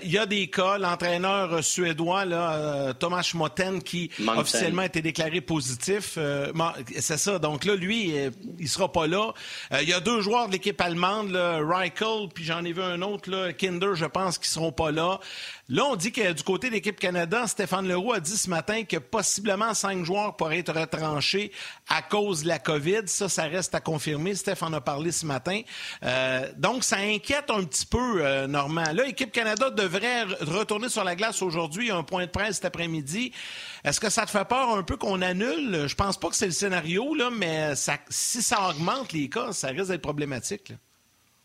Il y a des cas. L'entraîneur suédois, là, Thomas Moten, qui officiellement a été déclaré positif. C'est ça. Donc là, lui, il sera pas là. Il y a deux joueurs de l'équipe allemande, Reichel, puis j'en ai vu un autre, là, Kinder, je pense, qui ne seront pas là. Là, on dit que du côté de l'équipe Canada, Stéphane Leroux a dit ce matin que possiblement 5 joueurs pourraient être retranchés à cause de la COVID. Ça reste à confirmer. Steph en a parlé ce matin. Donc, ça inquiète un petit peu, Normand. Là, l'équipe Canada devrait retourner sur la glace aujourd'hui. Il y a un point de presse cet après-midi. Est-ce que ça te fait peur un peu qu'on annule? Je pense pas que c'est le scénario, là, mais si ça augmente les cas, ça risque d'être problématique, là.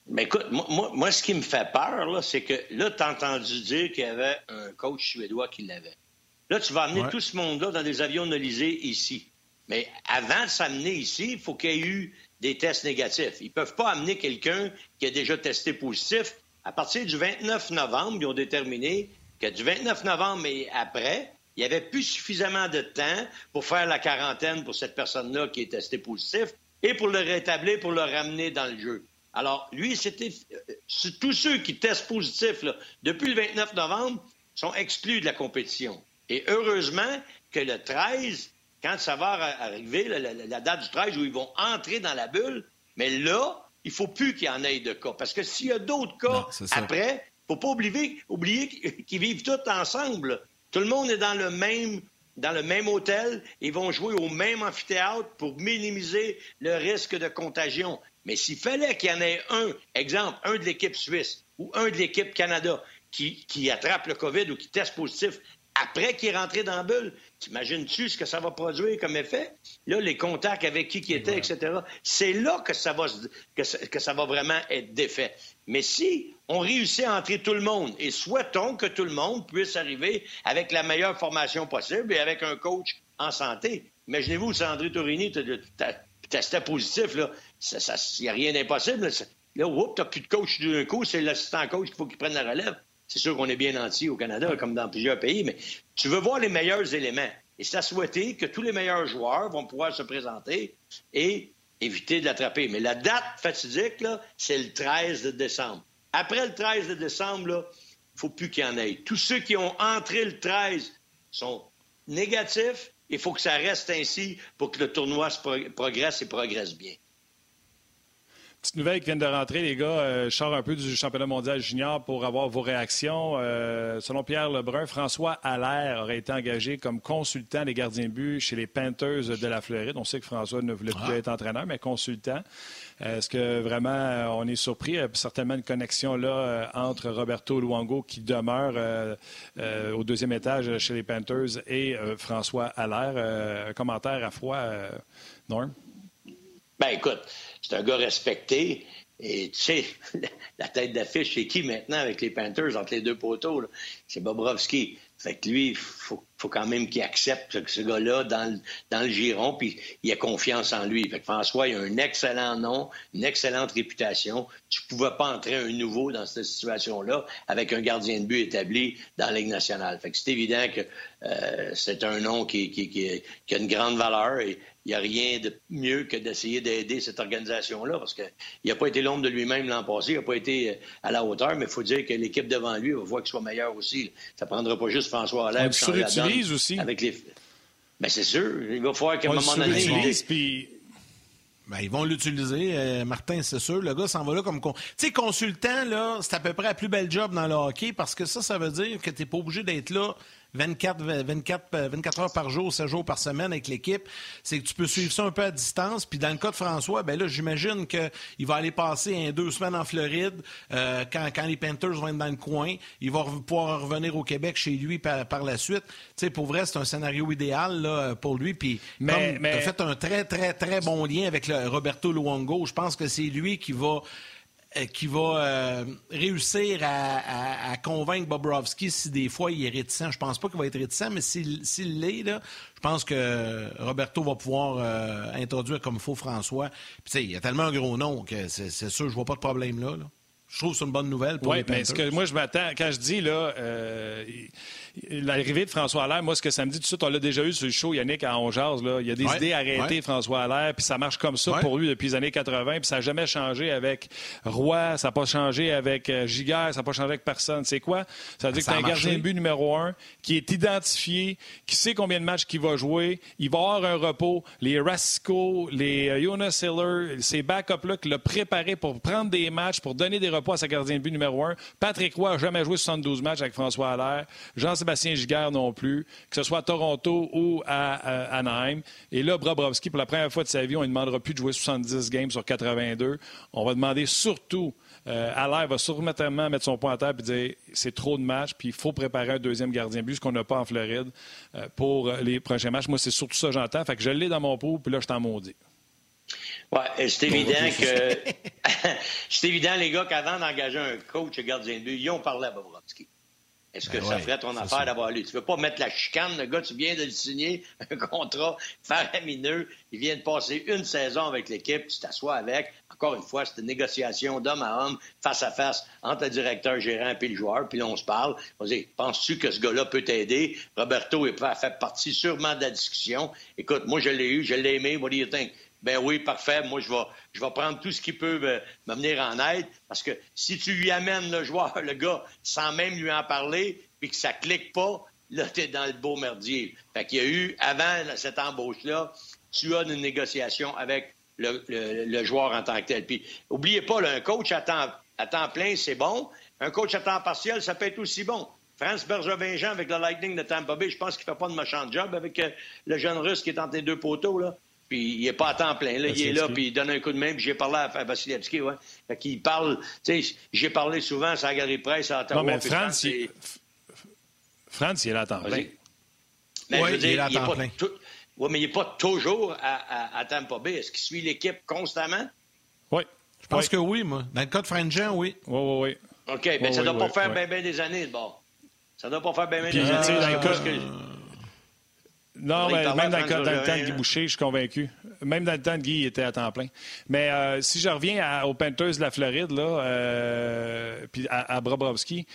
Mais écoute, moi, ce qui me fait peur, là, c'est que là, tu as entendu dire qu'il y avait un coach suédois qui l'avait. Là, tu vas amener tout ce monde-là dans des avions nolisés ici. Mais avant de s'amener ici, il faut qu'il y ait eu des tests négatifs. Ils ne peuvent pas amener quelqu'un qui a déjà testé positif. À partir du 29 novembre, ils ont déterminé que du 29 novembre et après, il n'y avait plus suffisamment de temps pour faire la quarantaine pour cette personne-là qui est testée positive et pour le rétablir, pour le ramener dans le jeu. Alors, lui, c'était tous ceux qui testent positif là, depuis le 29 novembre sont exclus de la compétition. Et heureusement que le 13, quand ça va arriver, la date du 13 où ils vont entrer dans la bulle, mais là, il ne faut plus qu'il y en ait de cas. Parce que s'il y a d'autres cas après, il ne faut pas oublier qu'ils vivent tous ensemble. Tout le monde est dans le même hôtel. Ils vont jouer au même amphithéâtre pour minimiser le risque de contagion. Mais s'il fallait qu'il y en ait un, exemple, un de l'équipe suisse ou un de l'équipe Canada qui attrape le COVID ou qui teste positif après qu'il est rentré dans la bulle, t'imagines-tu ce que ça va produire comme effet? Là, les contacts avec qui était, etc. C'est là que ça va vraiment être défait. Mais si on réussit à entrer tout le monde, et souhaitons que tout le monde puisse arriver avec la meilleure formation possible et avec un coach en santé. Imaginez-vous, André Tourigny, testait positif, là, il n'y a rien d'impossible. Là, oups, t'as plus de coach d'un coup, c'est l'assistant coach qu'il faut qu'il prenne la relève. C'est sûr qu'on est bien nantis au Canada, comme dans plusieurs pays, mais tu veux voir les meilleurs éléments. Et c'est à souhaiter que tous les meilleurs joueurs vont pouvoir se présenter et éviter de l'attraper. Mais la date fatidique, là, c'est le 13 de décembre. Après le 13 de décembre, là, il ne faut plus qu'il y en ait. Tous ceux qui ont entré le 13 sont négatifs. Il faut que ça reste ainsi pour que le tournoi progresse et progresse bien. Petite nouvelle qui vient de rentrer, les gars. Je sors un peu du championnat mondial junior pour avoir vos réactions. Selon Pierre Lebrun, François Allaire aurait été engagé comme consultant des gardiens de but chez les Panthers de la Floride. On sait que François ne voulait plus être entraîneur, mais consultant. Est-ce que vraiment on est surpris? Il y a certainement une connexion là entre Roberto Luongo, qui demeure au deuxième étage chez les Panthers, et François Allaire. Un commentaire à froid, Norm? Bien, écoute, c'est un gars respecté. Et tu sais, la tête d'affiche, c'est qui maintenant avec les Panthers, entre les deux poteaux? Là? C'est Bobrovski. Fait que lui, il faut quand même qu'il accepte que ce gars-là dans le giron, puis il a confiance en lui. Fait que François, il a un excellent nom, une excellente réputation. Tu ne pouvais pas entrer un nouveau dans cette situation-là avec un gardien de but établi dans la Ligue nationale. Fait que c'est évident que c'est un nom qui a une grande valeur et il n'y a rien de mieux que d'essayer d'aider cette organisation-là parce qu'il n'a pas été l'ombre de lui-même l'an passé, il n'a pas été à la hauteur, mais il faut dire que l'équipe devant lui, on va voir qu'il soit meilleur aussi. Ça ne prendra pas juste François Allaire. On le surutilise aussi. Bien, c'est sûr. Il va falloir qu'à un moment donné... Ben, ils vont l'utiliser, Martin, c'est sûr. Le gars s'en va là comme... Tu sais, consultant, là, c'est à peu près la plus belle job dans le hockey parce que ça veut dire que tu n'es pas obligé d'être là 24 heures par jour, 7 jours par semaine avec l'équipe. C'est que tu peux suivre ça un peu à distance. Puis dans le cas de François, ben là, j'imagine qu'il va aller passer 2 semaines en Floride quand les Panthers vont être dans le coin. Il va pouvoir revenir au Québec chez lui par la suite. Tu sais, pour vrai, c'est un scénario idéal là, pour lui. Puis tu as fait un très, très, très bon lien avec le Roberto Luongo. Je pense que c'est lui qui va réussir à convaincre Bobrovski si des fois il est réticent. Je pense pas qu'il va être réticent, mais s'il l'est, là, je pense que Roberto va pouvoir introduire comme il faut François. Puis il y a tellement un gros nom que c'est sûr, je vois pas de problème là. Je trouve que c'est une bonne nouvelle pour les Panthers. Oui, mais ce que moi, je m'attends, quand je dis là, l'arrivée de François Allaire, moi, ce que ça me dit tout de suite, on l'a déjà eu sur le show, Yannick, à On jase, là, il y a des idées arrêtées, François Allaire, puis ça marche comme ça pour lui depuis les années 80, puis ça n'a jamais changé avec Roy, ça n'a pas changé avec Giguère, ça n'a pas changé avec personne. C'est quoi? Ça veut dire que tu as un gardien de but numéro 1 qui est identifié, qui sait combien de matchs qu'il va jouer, il va avoir un repos. Les Rasco, les Jonas Hiller, ces backups-là qu'il a préparés pour prendre des matchs, pour donner des pas à sa gardienne de but numéro 1. Patrick Roy n'a jamais joué 72 matchs avec François Allaire. Jean-Sébastien Giguère non plus. Que ce soit à Toronto ou à Anaheim. Et là, Bobrovski, pour la première fois de sa vie, on ne demandera plus de jouer 70 games sur 82. On va demander surtout... Allaire va sûrement mettre son point à terre et dire c'est trop de matchs, puis il faut préparer un deuxième gardien de but, ce qu'on n'a pas en Floride, pour les prochains matchs. Moi, c'est surtout ça que j'entends. Fait que je l'ai dans mon pot, puis là, je t'en maudis. Oui, c'est évident que... c'est évident, les gars, qu'avant d'engager un coach et gardien de but, ils ont parlé à Bobrovski. Est-ce que ça ferait ton affaire d'avoir lu? Tu veux pas mettre la chicane, le gars, tu viens de le signer, un contrat faramineux, il vient de passer une saison avec l'équipe, tu t'assois avec. Encore une fois, c'est une négociation d'homme à homme, face à face, entre le directeur, gérant et le joueur, puis là, on se parle. On se dit, penses-tu que ce gars-là peut t'aider? Roberto a fait partie sûrement de la discussion. Écoute, moi, je l'ai eu, je l'ai aimé, what do you think? Ben oui, parfait, moi, je vais prendre tout ce qui peut me venir en aide, parce que si tu lui amènes le joueur, le gars, sans même lui en parler, puis que ça clique pas, là, t'es dans le beau merdier. Fait qu'il y a eu, avant cette embauche-là, tu as une négociation avec le joueur en tant que tel. Puis, oubliez pas, là, un coach à temps plein, c'est bon. Un coach à temps partiel, ça peut être aussi bon. François Bergevin avec le Lightning de Tampa Bay, je pense qu'il ne fait pas de méchant job avec le jeune Russe qui est entre les deux poteaux, là. Puis il n'est pas à temps plein. Là, il est là, puis il donne un coup de main. Puis j'ai parlé à Vasilevski, ouais. Fait qu'il parle... Tu sais, j'ai parlé souvent à la galerie presse à Ottawa. Non, mais France, il est là à temps plein. Mais oui, il est là à temps plein. Oui, mais il n'est pas toujours à Tampa Bay. Est-ce qu'il suit l'équipe constamment? Oui. Je pense que oui, moi. Dans le cas de Frangin, oui. Oui. OK, mais ça ne doit pas faire bien des années, bon. Ça ne doit pas faire bien des années. Dans le cas... Non, mais même dans le temps de Guy Boucher, je suis convaincu. Même dans le temps de Guy, il était à temps plein. Mais si je reviens aux Panthers de la Floride, là, puis à Bobrovski,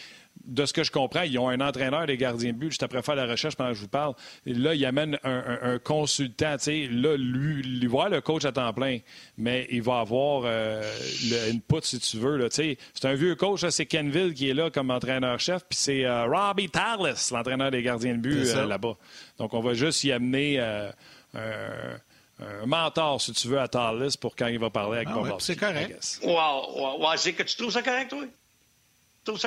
de ce que je comprends, ils ont un entraîneur des gardiens de but. Juste après faire la recherche pendant que je vous parle. Et là, il amène un consultant. Là, lui voir le coach à temps plein, mais il va avoir une poutre, si tu veux. Là, c'est un vieux coach. Là, c'est Kenville qui est là comme entraîneur-chef. Puis c'est Robby Tallas, l'entraîneur des gardiens de but là-bas. Donc, on va juste y amener un mentor, si tu veux, à Tallas pour quand il va parler avec Bobrovski. C'est correct. Wow. C'est que tu trouves ça correct, oui?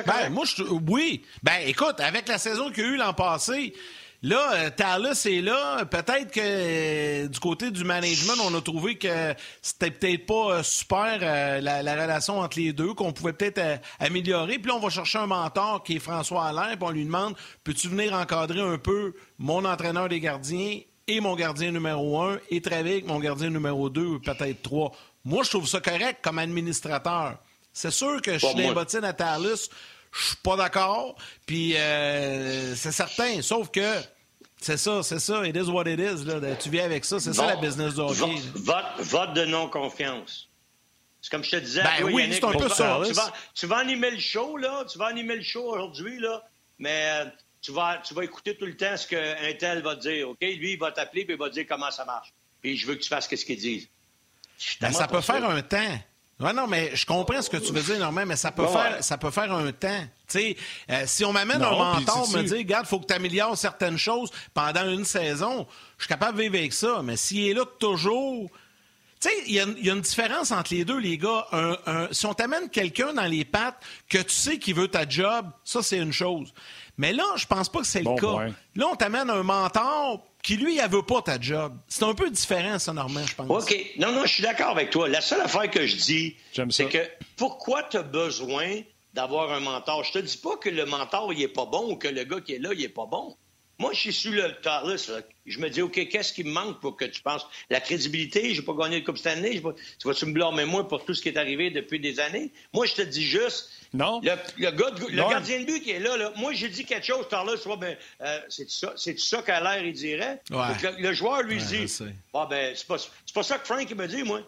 Ben, moi, oui. Ben, écoute, avec la saison qu'il y a eu l'an passé, là, Tallas est là. Peut-être que du côté du management, on a trouvé que c'était peut-être pas super la relation entre les deux, qu'on pouvait peut-être améliorer. Puis là, on va chercher un mentor qui est François Allaire, puis on lui demande « Peux-tu venir encadrer un peu mon entraîneur des gardiens et mon gardien numéro 1 et travailler avec mon gardien numéro 2 ou peut-être 3? » Moi, je trouve ça correct comme administrateur. C'est sûr que je suis les bottines à Tallas, je suis pas d'accord, puis c'est certain, sauf que c'est ça, it is what it is, là, tu viens avec ça, c'est ça la business de hockey. Vote de non-confiance. C'est comme je te disais, Yannick, c'est un peu ça. Tu vas animer le show, là, aujourd'hui, là, mais tu vas écouter tout le temps ce qu'un tel va te dire, OK? Lui, il va t'appeler, puis il va te dire comment ça marche, puis je veux que tu fasses ce qu'il dit. Ben, ça peut faire un temps. Ouais, non, mais je comprends ce que tu veux dire, Normand, mais ça peut faire un temps. Si on m'amène un mentor, me dire, regarde, il faut que tu améliores certaines choses pendant une saison, je suis capable de vivre avec ça. Mais s'il est là toujours... Tu sais, il y a une différence entre les deux, les gars. Si on t'amène quelqu'un dans les pattes que tu sais qu'il veut ta job, ça, c'est une chose. Mais là, je pense pas que c'est le cas. Ouais. Là, on t'amène un mentor qui, lui, il veut pas ta job. C'est un peu différent, ça, Normand, je pense. OK. Non, je suis d'accord avec toi. La seule affaire que je dis, c'est que pourquoi tu as besoin d'avoir un mentor? Je te dis pas que le mentor, il est pas bon ou que le gars qui est là, il est pas bon. Moi, je suis sur le Tallas. Je me dis, OK, qu'est-ce qui me manque pour que tu penses? La crédibilité, j'ai pas gagné de Coupe Stanley. Tu vas-tu me blâmer, moi, pour tout ce qui est arrivé depuis des années? Moi, je te dis juste... Non. Le gardien de but qui est là, moi, j'ai dit quelque chose, Tallas, c'est ça qu'à l'air, il dirait? Ouais. Donc, le joueur lui dit... Ah, c'est pas ça que Frank, il me dit, moi.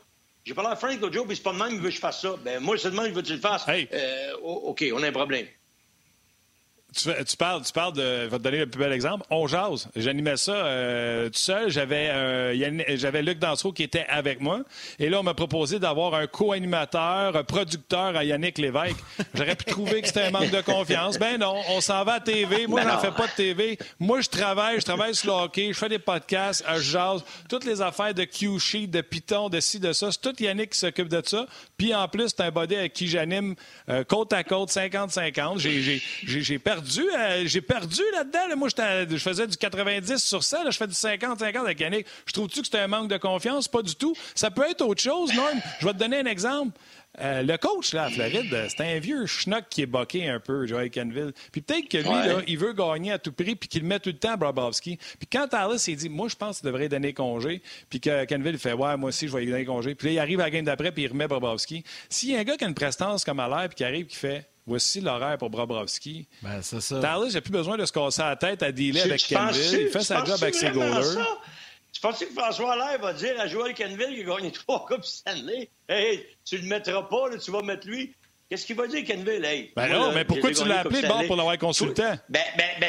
J'ai parlé à Frank l'autre jour, puis c'est pas de même qu'il veut que je fasse ça. Ben, moi, c'est de même qu'il veut que tu le fasses. Hey. OK, on a un problème. Tu parles de... Je vais te donner le plus bel exemple. On jase. J'animais ça tout seul. J'avais Luc Dansereau qui était avec moi. Et là, on m'a proposé d'avoir un co-animateur, un producteur à Yannick Lévesque. J'aurais pu trouver que c'était un manque de confiance. Ben non, on s'en va à TV. Moi, j'en fais pas de TV. Moi, je travaille sur le hockey. Je fais des podcasts, je jase. Toutes les affaires de Kyushi, de Python, de ci, de ça. C'est tout Yannick qui s'occupe de ça. Puis en plus, c'est un body avec qui j'anime côte à côte, 50-50. J'ai perdu là-dedans. Là. Moi, je faisais du 90 sur 100. Là, je fais du 50-50 avec Yannick. Je trouve-tu que c'était un manque de confiance? Pas du tout. Ça peut être autre chose, Norm. Je vais te donner un exemple. Le coach, là, à Floride, c'est un vieux schnock qui est boqué un peu, Joël Kenville. Puis peut-être que lui, là, il veut gagner à tout prix puis qu'il met tout le temps à Bobrovski. Puis quand Tallas, il dit, moi, je pense qu'il devrait donner congé. Puis que Kenville fait, ouais, moi aussi, je vais lui donner congé. Puis là, il arrive à la game d'après puis il remet Bobrovski. S'il y a un gars qui a une prestance comme Allaire puis qui arrive qui fait... Voici l'horaire pour Bobrovski. Ben, c'est ça. Tallas, j'ai plus besoin de se casser la tête à dealer avec Kenville. Il fait sa job avec ses goalers. Tu penses que François Allaire va dire à Joël Kenville qu'il a gagné 3 coupes cette année? Hey, tu le mettras pas, là, tu vas mettre lui. Qu'est-ce qu'il va dire, Kenville? Hey, ben moi, non, là, mais pourquoi tu l'as appelé Bob pour l'avoir consulté? Ben,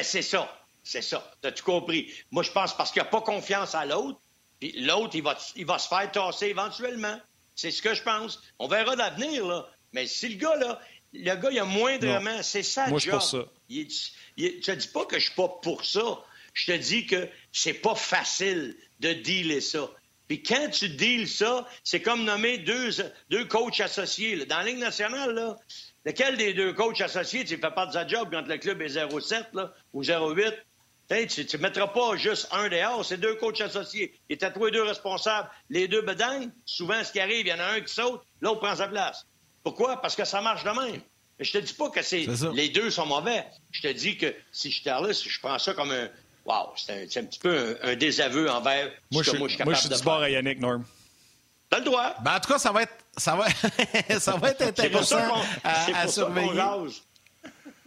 c'est ça. C'est ça. T'as tout compris. Moi, je pense parce qu'il n'a pas confiance à l'autre. Puis l'autre, il va se faire tasser éventuellement. C'est ce que je pense. On verra d'avenir, là. Mais si le gars, là. Le gars, il a moindrement... Non. C'est ça, moi, le job. Moi, je suis pour ça. Je te dis pas que je suis pas pour ça. Je te dis que c'est pas facile de dealer ça. Puis quand tu deals ça, c'est comme nommer deux coachs associés. Là. Dans la Ligue nationale, là, lequel des deux coachs associés, tu fais pas de sa job quand le club est 0-7 là, ou 0-8? Tu mettras pas juste un dehors, c'est deux coachs associés. Et t'as trouvé deux responsables. Les deux bedangues, souvent, ce qui arrive, il y en a un qui saute, l'autre prend sa place. Pourquoi? Parce que ça marche de même. Mais je te dis pas que c'est les deux sont mauvais. Je te dis que si je suis là, je prends ça comme un... Wow, c'est un petit peu un désaveu envers moi, je suis capable de faire. Du bord à Yannick, Norm. T'as le droit. Ben, en tout cas, ça va être intéressant à surveiller.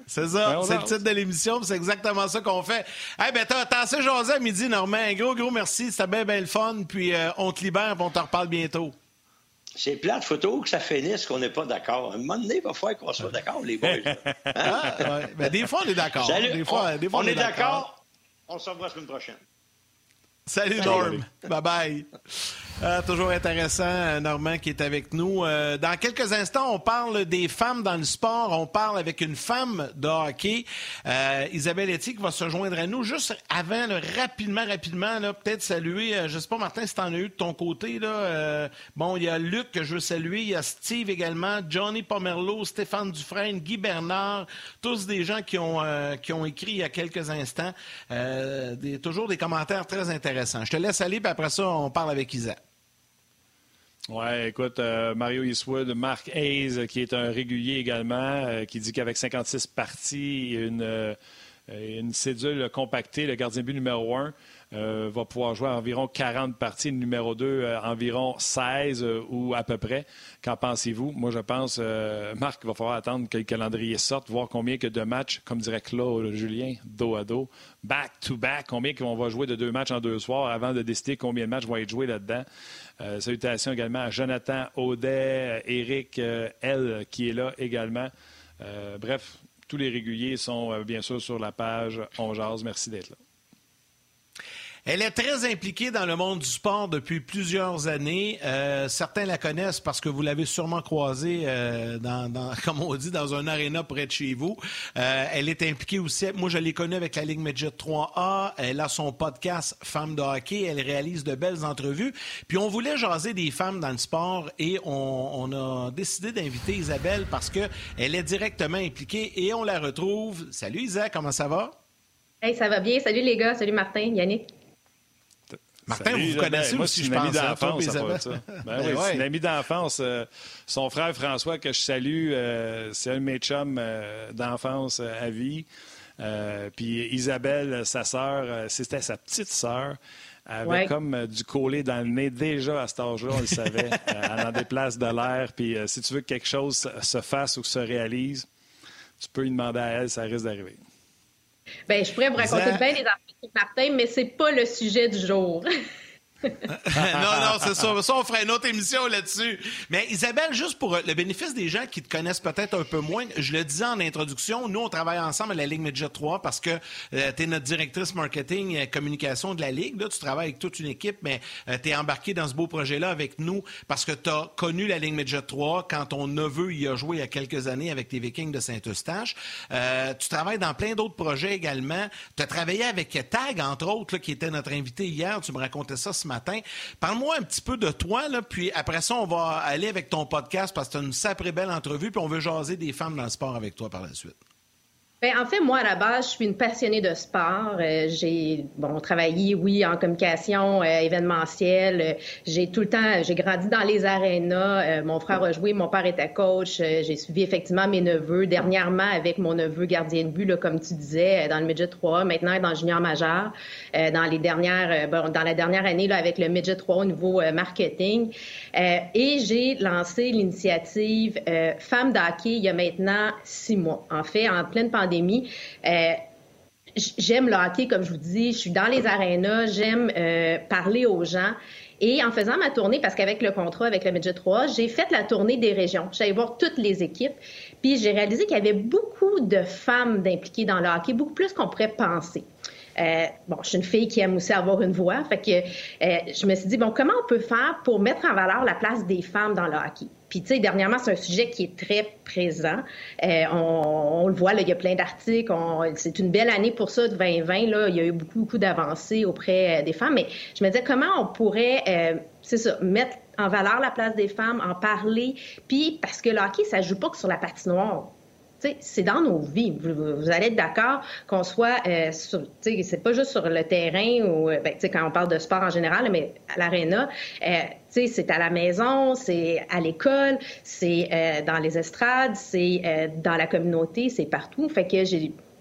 C'est ça, c'est le titre de l'émission, puis c'est exactement ça qu'on fait. Eh bien, t'as assez jasé à midi, Normand. Un gros merci, c'était bien le fun, puis on te libère, puis on te reparle bientôt. C'est plate photo que ça finisse qu'on n'est pas d'accord. À un moment donné, il va falloir qu'on soit d'accord, les boys. Hein? Ouais, ben des fois, on est d'accord. Salut, des fois, on est d'accord. On se revoit la semaine prochaine. Salut, Norm. Bye-bye. Toujours intéressant, Normand, qui est avec nous. Dans quelques instants, on parle des femmes dans le sport. On parle avec une femme de hockey, Isabelle Éthier, qui va se joindre à nous juste avant, là, rapidement, là, peut-être saluer, je ne sais pas, Martin, si tu en as eu de ton côté. Là, bon, il y a Luc que je veux saluer, il y a Steve également, Johnny Pomerleau, Stéphane Dufresne, Guy Bernard, tous des gens qui ont écrit il y a quelques instants. Toujours des commentaires très intéressants. Je te laisse aller, puis après ça, on parle avec Isa. Oui, écoute, Mario Eastwood, Mark Hayes, qui est un régulier également, qui dit qu'avec 56 parties, une cédule compactée, le gardien de but numéro 1 va pouvoir jouer à environ 40 parties, le numéro 2 environ 16 ou à peu près. Qu'en pensez-vous? Moi, je pense, Marc, il va falloir attendre que le calendrier sorte, voir combien que de matchs, comme dirait Claude Julien, dos à dos, back-to-back, combien qu'on va jouer de 2 matchs en 2 soirs avant de décider combien de matchs vont être joués là-dedans. Salutations également à Jonathan Audet, Eric L, qui est là également. Bref, tous les réguliers sont bien sûr sur la page On jase. Merci d'être là. Elle est très impliquée dans le monde du sport depuis plusieurs années. Certains la connaissent parce que vous l'avez sûrement croisée, comme on dit, dans un aréna près de chez vous. Elle est impliquée aussi. Moi, je l'ai connue avec la Ligue Midget 3A. Elle a son podcast « Femmes de hockey ». Elle réalise de belles entrevues. Puis on voulait jaser des femmes dans le sport et on a décidé d'inviter Isabelle parce qu'elle est directement impliquée et on la retrouve. Salut Isa, comment ça va? Hey, ça va bien. Salut les gars. Salut Martin, Yannick. Martin, salut, vous connaissez aussi, je pense. C'est une amie d'enfance. Son frère François, que je salue, c'est un de mes chums d'enfance à vie. Puis Isabelle, sa sœur, c'était sa petite sœur. Elle avait comme du collé dans le nez déjà à cet âge-là, on le savait. Elle en déplace de l'air. Puis si tu veux que quelque chose se fasse ou se réalise, tu peux lui demander à elle, ça risque d'arriver. Bien, je pourrais vous raconter bien les articles, Martin, mais c'est pas le sujet du jour. Non, c'est ça. Ça, on ferait une autre émission là-dessus. Mais Isabelle, juste pour le bénéfice des gens qui te connaissent peut-être un peu moins, je le disais en introduction, nous, on travaille ensemble à la Ligue Midget 3 parce que tu es notre directrice marketing et communication de la Ligue. Là, tu travailles avec toute une équipe, mais tu es embarqué dans ce beau projet-là avec nous parce que tu as connu la Ligue Midget 3 quand ton neveu y a joué il y a quelques années avec les Vikings de Saint-Eustache. Tu travailles dans plein d'autres projets également. Tu as travaillé avec Tag, entre autres, là, qui était notre invité hier. Tu me racontais ça ce matin. Parle-moi un petit peu de toi, là, puis après ça, on va aller avec ton podcast parce que tu as une sacrée belle entrevue, puis on veut jaser des femmes dans le sport avec toi par la suite. Bien, en fait, moi, à la base, je suis une passionnée de sport. J'ai travaillé, en communication événementielle. J'ai grandi dans les arénas. Mon frère a joué, mon père était coach. J'ai suivi effectivement mes neveux. Dernièrement, avec mon neveu gardien de but, là, comme tu disais, dans le midget 3A, maintenant dans le junior majeur. Dans la dernière année, là, avec le midget 3A au niveau marketing. Et j'ai lancé l'initiative Femmes d'hockey il y a maintenant 6 mois. En fait, en pleine pandémie, j'aime le hockey, comme je vous dis, je suis dans les arénas, j'aime parler aux gens. Et en faisant ma tournée, parce qu'avec le contrat avec le Midget 3, j'ai fait la tournée des régions. J'allais voir toutes les équipes. Puis j'ai réalisé qu'il y avait beaucoup de femmes impliquées dans le hockey, beaucoup plus qu'on pourrait penser. Je suis une fille qui aime aussi avoir une voix. Fait que je me suis dit, comment on peut faire pour mettre en valeur la place des femmes dans le hockey? Puis, tu sais, dernièrement, c'est un sujet qui est très présent. On le voit, là, il y a plein d'articles. C'est une belle année pour ça, de 2020. Là, il y a eu beaucoup d'avancées auprès des femmes. Mais je me disais, comment on pourrait, mettre en valeur la place des femmes, en parler. Puis, parce que le hockey, ça ne joue pas que sur la patinoire. T'sais, c'est dans nos vies. Vous allez être d'accord qu'on soit c'est pas juste sur le terrain ou quand on parle de sport en général, mais à l'aréna, c'est à la maison, c'est à l'école, c'est dans les estrades, c'est dans la communauté, c'est partout. Fait que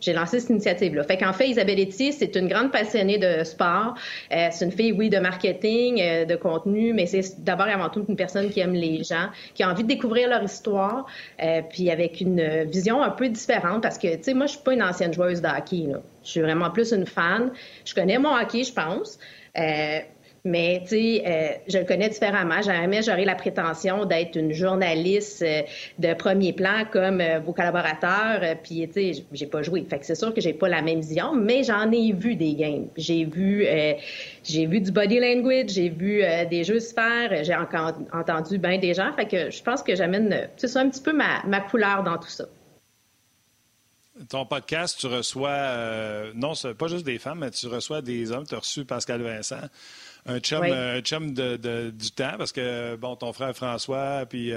j'ai lancé cette initiative-là. Fait qu'en fait, Isabelle Éthier, c'est une grande passionnée de sport. C'est une fille, de marketing, de contenu, mais c'est d'abord et avant tout une personne qui aime les gens, qui a envie de découvrir leur histoire, puis avec une vision un peu différente parce que, tu sais, moi, je suis pas une ancienne joueuse de hockey, là. Je suis vraiment plus une fan. Je connais mon hockey, je pense. Mais, tu sais, je le connais différemment. Jamais j'aurais la prétention d'être une journaliste de premier plan comme vos collaborateurs. Puis, tu sais, j'ai pas joué. Fait que c'est sûr que j'ai pas la même vision, mais j'en ai vu des games. J'ai vu du body language, j'ai vu des jeux se faire, j'ai encore entendu bien des gens. Fait que je pense que j'amène, c'est ça, un petit peu ma couleur dans tout ça. Ton podcast, tu reçois, non, pas juste des femmes, mais tu reçois des hommes. Tu as reçu Pascal Vincent. Un chum du temps, parce que, ton frère François, puis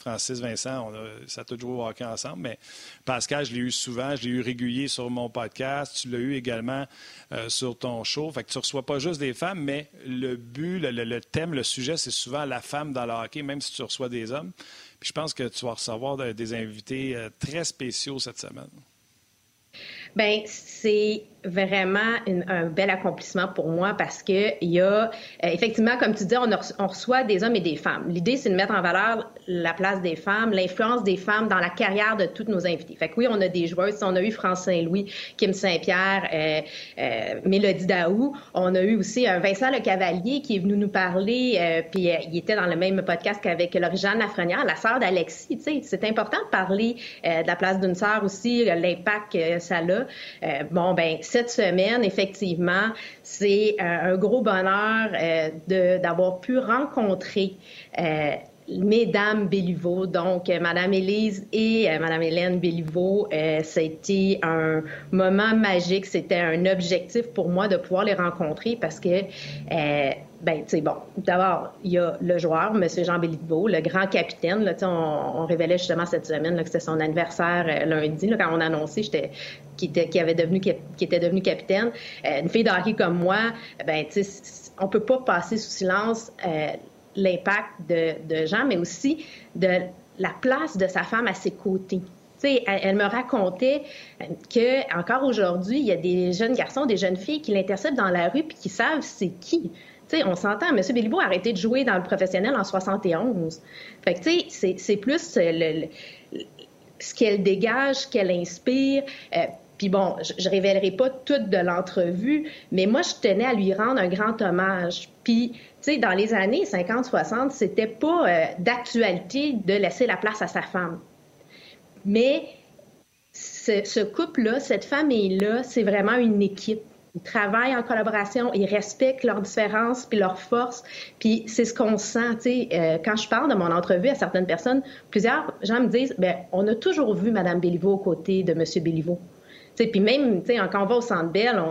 Francis Vincent, ça a tout joué au hockey ensemble, mais Pascal, je l'ai eu souvent, je l'ai eu régulier sur mon podcast, tu l'as eu également sur ton show, fait que tu reçois pas juste des femmes, mais le but, le thème, le sujet, c'est souvent la femme dans le hockey, même si tu reçois des hommes, puis je pense que tu vas recevoir des invités très spéciaux cette semaine. Bien, c'est vraiment un bel accomplissement pour moi parce que il y a, effectivement, comme tu dis, on reçoit des hommes et des femmes. L'idée, c'est de mettre en valeur la place des femmes, l'influence des femmes dans la carrière de toutes nos invités. Fait que oui, on a des joueuses. On a eu France Saint-Louis, Kim Saint-Pierre, Mélodie Daou. On a eu aussi un Vincent Lecavalier qui est venu nous parler, puis il était dans le même podcast qu'avec Laurie-Jeanne Lafrenière, la sœur d'Alexis. Tu sais, c'est important de parler de la place d'une sœur aussi, l'impact que ça a. Bon, ben, cette semaine, effectivement, c'est un gros bonheur d'avoir pu rencontrer Mesdames Béliveau, donc Madame Élise et Madame Hélène Béliveau, c'était un moment magique, c'était un objectif pour moi de pouvoir les rencontrer parce que, d'abord, il y a le joueur, M. Jean Béliveau, le grand capitaine, là, on révélait justement cette semaine là, que c'était son anniversaire lundi, là, quand on annonçait qu'il était devenu capitaine. Une fille de hockey comme moi, on peut pas passer sous silence l'impact de Jean, mais aussi de la place de sa femme à ses côtés. Elle me racontait que encore aujourd'hui, il y a des jeunes garçons, des jeunes filles qui l'interceptent dans la rue puis qui savent c'est qui. On s'entend, M. Béliveau a arrêté de jouer dans le professionnel en 71. Fait que c'est plus ce qu'elle dégage, ce qu'elle inspire. Puis bon, je révélerai pas toute de l'entrevue, mais moi, je tenais à lui rendre un grand hommage. Puis, dans les années 50-60, c'était pas d'actualité de laisser la place à sa femme. Mais ce couple-là, cette famille-là, c'est vraiment une équipe. Ils travaillent en collaboration, ils respectent leurs différences puis leurs forces. Puis c'est ce qu'on sent. Quand je parle de mon entrevue à certaines personnes, plusieurs gens me disent, on a toujours vu Mme Béliveau aux côtés de M. Béliveau. Puis même, quand on va au Centre Bell,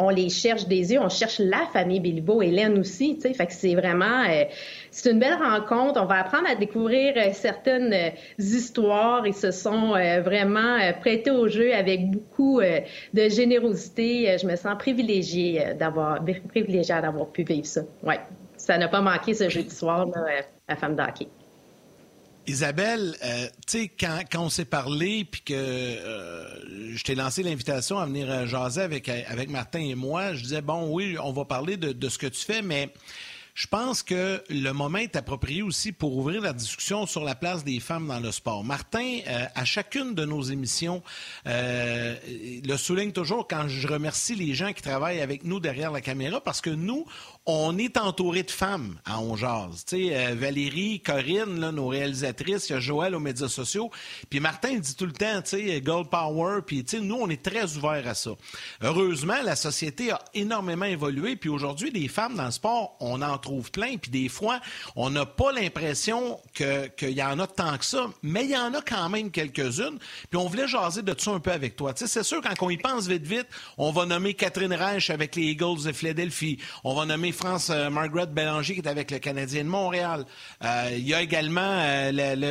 on les cherche des yeux, on cherche la famille Béliveau, Hélène aussi, fait que c'est vraiment... c'est une belle rencontre, on va apprendre à découvrir certaines histoires, ils se sont vraiment prêtés au jeu avec beaucoup de générosité, je me sens privilégiée d'avoir pu vivre ça, ouais. Ça n'a pas manqué ce jeudi soir, là, la femme d'hockey. Isabelle, tu sais, quand on s'est parlé puis que je t'ai lancé l'invitation à venir jaser avec Martin et moi, je disais, bon, oui, on va parler de ce que tu fais, mais je pense que le moment est approprié aussi pour ouvrir la discussion sur la place des femmes dans le sport. Martin, à chacune de nos émissions, le souligne toujours quand je remercie les gens qui travaillent avec nous derrière la caméra parce que nous, on est entouré de femmes à On jase. Tu sais, Valérie, Corinne, là, nos réalisatrices, il y a Joël aux médias sociaux. Puis Martin dit tout le temps, tu sais, Gold Power. Puis tu sais, nous, on est très ouverts à ça. Heureusement, la société a énormément évolué. Puis aujourd'hui, les femmes dans le sport, on en trouve plein. Puis des fois, on n'a pas l'impression qu'il y en a tant que ça. Mais il y en a quand même quelques-unes. Puis on voulait jaser de ça un peu avec toi. Tu sais, c'est sûr, quand on y pense vite, on va nommer Catherine Reich avec les Eagles de Philadelphie. On va nommer Margaret Bélanger qui est avec le Canadien de Montréal. Il y a également,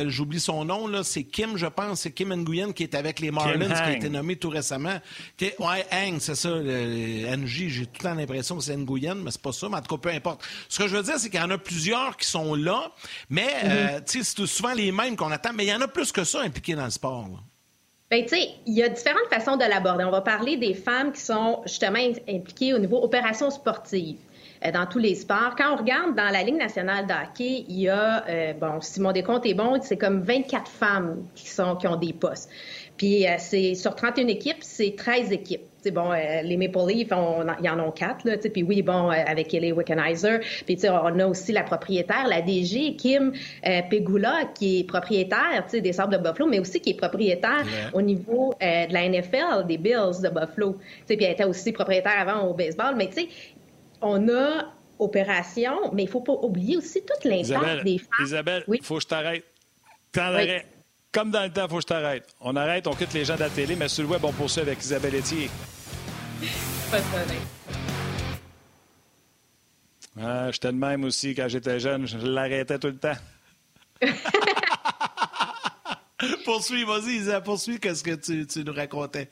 j'oublie son nom, là, c'est Kim Nguyen qui est avec les Marlins, qui a été nommé tout récemment. Hang, c'est ça, NG, j'ai tout le temps l'impression que c'est Nguyen, mais c'est pas ça, mais en tout cas, peu importe. Ce que je veux dire, c'est qu'il y en a plusieurs qui sont là, mais c'est souvent les mêmes qu'on attend, mais il y en a plus que ça impliqués dans le sport, là. Bien, tu sais, il y a différentes façons de l'aborder. On va parler des femmes qui sont justement impliquées au niveau opérations sportives. Dans tous les sports. Quand on regarde dans la Ligue nationale de hockey, il y a, si mon décompte est bon, c'est comme 24 femmes qui ont des postes. Puis c'est sur 31 équipes, c'est 13 équipes. T'sais, les Maple Leafs, ils en ont 4. Là, puis oui, avec Ellie Wickenheiser. Puis on a aussi la propriétaire, la DG, Kim Pegula, qui est propriétaire des Sabres de Buffalo, mais aussi qui est propriétaire au niveau de la NFL, des Bills de Buffalo. Puis elle était aussi propriétaire avant au baseball. Mais tu sais, on a opération, mais il ne faut pas oublier aussi tout l'impact des femmes. Isabelle, il faut que je t'arrête. Comme dans le temps, il faut que je t'arrête. On arrête, on quitte les gens de la télé, mais sur le web, on poursuit avec Isabelle Éthier. Pas de problème. Ah, j'étais de même aussi quand j'étais jeune. Je l'arrêtais tout le temps. Poursuis, vas-y, Isabelle, poursuis ce que tu nous racontais.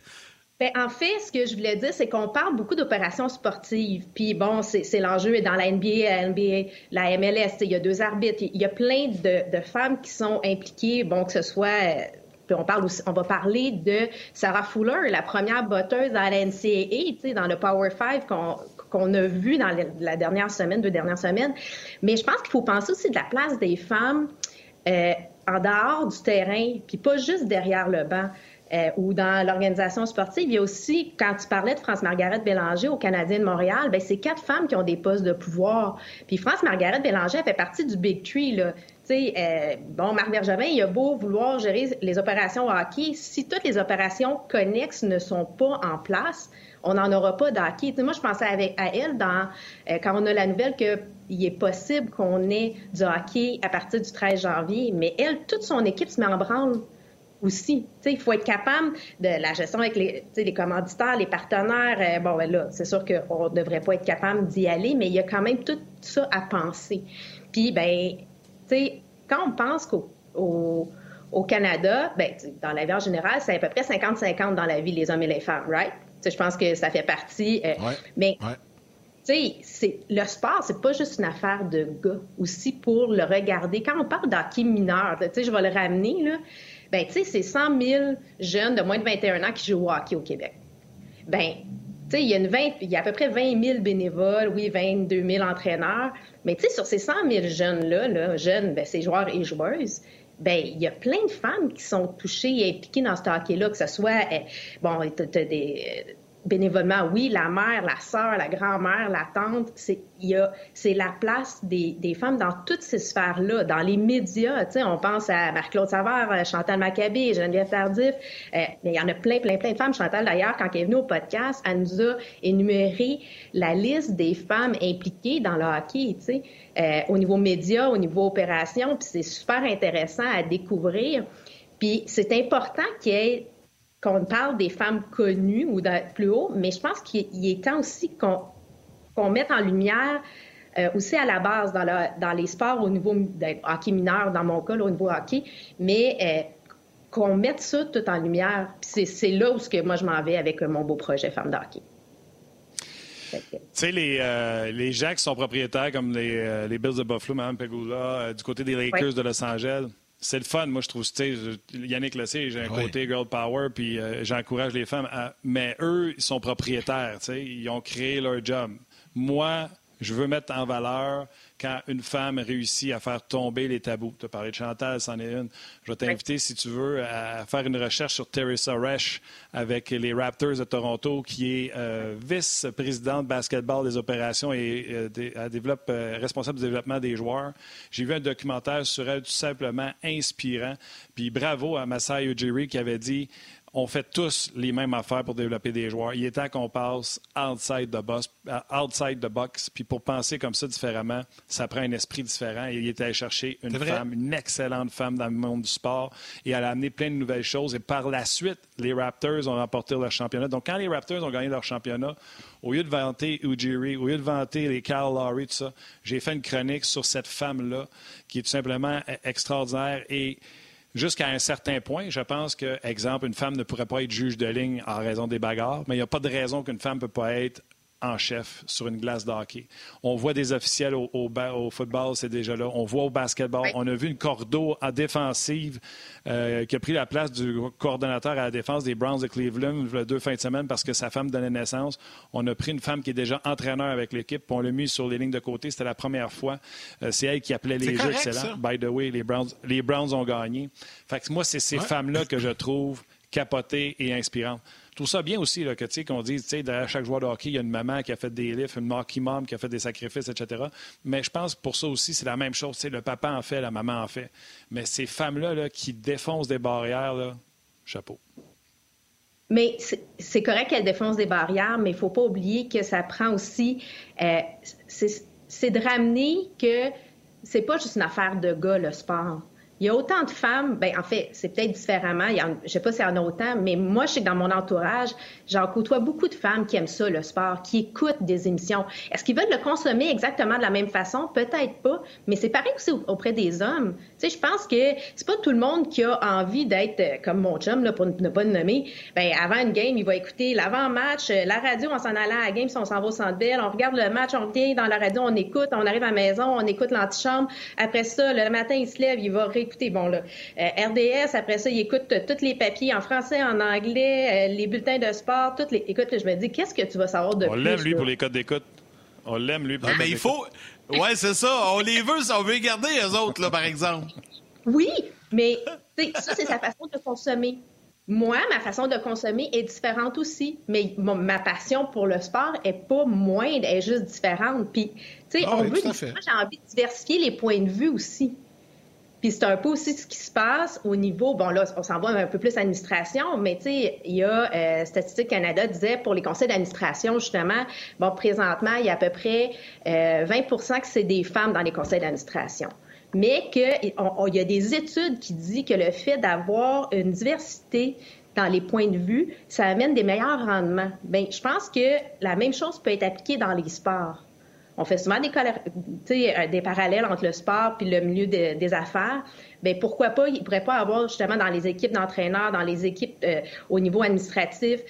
Bien, en fait, ce que je voulais dire, c'est qu'on parle beaucoup d'opérations sportives. Puis bon, c'est l'enjeu dans la NBA, la MLS, il y a 2 arbitres. Il y a plein de femmes qui sont impliquées, bon, que ce soit... Puis on va parler de Sarah Fuller, la première botteuse à la NCAA, dans le Power 5 qu'on a vu dans la dernière semaine, 2 dernières semaines. Mais je pense qu'il faut penser aussi de la place des femmes en dehors du terrain, puis pas juste derrière le banc. Ou dans l'organisation sportive. Il y a aussi, quand tu parlais de France-Margaret Bélanger au Canadien de Montréal, bien, c'est 4 femmes qui ont des postes de pouvoir. Puis France-Margaret Bélanger, elle fait partie du Big Three, là. Marc Bergevin, il a beau vouloir gérer les opérations hockey. Si toutes les opérations connexes ne sont pas en place, on n'en aura pas d'hockey. Moi, je pensais à elle quand on a la nouvelle qu'il est possible qu'on ait du hockey à partir du 13 janvier, mais elle, toute son équipe se met en branle aussi. Il faut être capable de la gestion avec les commanditaires, les partenaires. Là, c'est sûr qu'on ne devrait pas être capable d'y aller, mais il y a quand même tout ça à penser. Puis, quand on pense au Canada, dans la vie en général, c'est à peu près 50-50 dans la vie, les hommes et les femmes, right? Je pense que ça fait partie. Le sport, c'est pas juste une affaire de gars aussi pour le regarder. Quand on parle d'hockey mineur, je vais le ramener, là. C'est 100 000 jeunes de moins de 21 ans qui jouent au hockey au Québec. Il y a à peu près 20 000 bénévoles, 22 000 entraîneurs. Mais sur ces 100 000 jeunes-là, ces joueurs et joueuses, il y a plein de femmes qui sont touchées et impliquées dans ce hockey-là, que ce soit, t'as des bénévolements, oui, la mère, la sœur, la grand-mère, la tante, c'est la place des femmes dans toutes ces sphères-là, dans les médias. On pense à Marc-Claude Savard, Chantal Machabée, Geneviève Tardif, mais il y en a plein, plein, plein de femmes. Chantal, d'ailleurs, quand elle est venue au podcast, elle nous a énuméré la liste des femmes impliquées dans le hockey, au niveau médias, au niveau opération, puis c'est super intéressant à découvrir. Puis c'est important qu'on parle des femmes connues ou plus haut, mais je pense qu'il est temps aussi qu'on mette en lumière aussi à la base dans les sports au niveau hockey mineur, dans mon cas, là, au niveau hockey, mais qu'on mette ça tout en lumière. Puis c'est là où moi je m'en vais avec mon beau projet Femmes de hockey. Tu sais, les gens qui sont propriétaires comme les Bills de Buffalo, Mme Pegula, du côté des Lakers de Los Angeles... C'est le fun, moi, je trouve. Yannick Lessé, j'ai un côté girl power, puis j'encourage les femmes. Mais eux, ils sont propriétaires, ils ont créé leur job. Moi, je veux mettre en valeur quand une femme réussit à faire tomber les tabous. Tu as parlé de Chantal, c'en est une. Je vais t'inviter, si tu veux, à faire une recherche sur Teresa Resch avec les Raptors de Toronto, qui est vice-présidente basketball des opérations et responsable du développement des joueurs. J'ai vu un documentaire sur elle tout simplement inspirant. Puis bravo à Masai Ujiri qui avait dit... On fait tous les mêmes affaires pour développer des joueurs. Il est temps qu'on passe outside the box. Puis pour penser comme ça différemment, ça prend un esprit différent. Et il est allé chercher une femme, une excellente femme dans le monde du sport. Et elle a amené plein de nouvelles choses. Et par la suite, les Raptors ont remporté leur championnat. Donc quand les Raptors ont gagné leur championnat, au lieu de vanter Ujiri, au lieu de vanter les Kyle Lowry, tout ça, j'ai fait une chronique sur cette femme-là qui est tout simplement extraordinaire et... Jusqu'à un certain point, je pense que, exemple, une femme ne pourrait pas être juge de ligne en raison des bagarres, mais il n'y a pas de raison qu'une femme ne peut pas être en chef sur une glace de hockey. On voit des officiels au football, c'est déjà là. On voit au basketball. Oui. On a vu une cordeau en défensive qui a pris la place du coordonnateur à la défense des Browns de Cleveland deux fins de semaine parce que sa femme donnait naissance. On a pris une femme qui est déjà entraîneur avec l'équipe puis on l'a mis sur les lignes de côté. C'était la première fois. C'est elle qui appelait les jeux excellents. By the way, les Browns ont gagné. Fait que moi, c'est ces femmes-là que je trouve capotées et inspirantes. Je trouve ça bien aussi là, qu'on dise derrière chaque joueur de hockey, il y a une maman qui a fait des lifts, une hockey mom qui a fait des sacrifices, etc. Mais je pense pour ça aussi, c'est la même chose. Le papa en fait, la maman en fait. Mais ces femmes-là là, qui défoncent des barrières, là, chapeau. Mais c'est correct qu'elles défoncent des barrières, mais il ne faut pas oublier que ça prend aussi... c'est de ramener que c'est pas juste une affaire de gars, le sport. Il y a autant de femmes, en fait, c'est peut-être différemment, je sais pas s'il y en a autant, mais moi, je sais que dans mon entourage, j'en côtoie beaucoup de femmes qui aiment ça, le sport, qui écoutent des émissions. Est-ce qu'ils veulent le consommer exactement de la même façon? Peut-être pas, mais c'est pareil aussi auprès des hommes. Tu sais, je pense que c'est pas tout le monde qui a envie d'être comme mon chum, là, pour ne pas le nommer. Avant une game, il va écouter l'avant-match, la radio, on s'en allant à la game, si on s'en va au Centre Bell, on regarde le match, on revient dans la radio, on écoute, on arrive à la maison, on écoute l'antichambre. Après ça, le matin, il se lève, il va écoutez, RDS, après ça, il écoute tous les papiers en français, en anglais, les bulletins de sport, toutes les... Écoute, je me dis, qu'est-ce que tu vas savoir de plus? On l'aime, lui, pour les codes d'écoute. On l'aime, lui, pour les codes d'écoute. Mais il faut... Oui, c'est ça. On les veut, on veut les garder, eux autres, là, par exemple. Oui, mais ça, c'est sa façon de consommer. Moi, ma façon de consommer est différente aussi. Mais ma passion pour le sport n'est pas moindre, elle est juste différente. Puis, tu sais, on veut... Moi, j'ai envie de diversifier les points de vue aussi. Puis c'est un peu aussi ce qui se passe au niveau... Bon, là, on s'en va un peu plus à l'administration, mais tu sais, il y a... Statistique Canada disait pour les conseils d'administration, justement, bon, présentement, il y a à peu près 20% que c'est des femmes dans les conseils d'administration. Mais qu'il y a des études qui disent que le fait d'avoir une diversité dans les points de vue, ça amène des meilleurs rendements. Bien, je pense que la même chose peut être appliquée dans les sports. On fait souvent des parallèles entre le sport et le milieu des affaires. Bien, pourquoi pas, il ne pourrait pas avoir justement dans les équipes d'entraîneurs, dans les équipes au niveau administratif,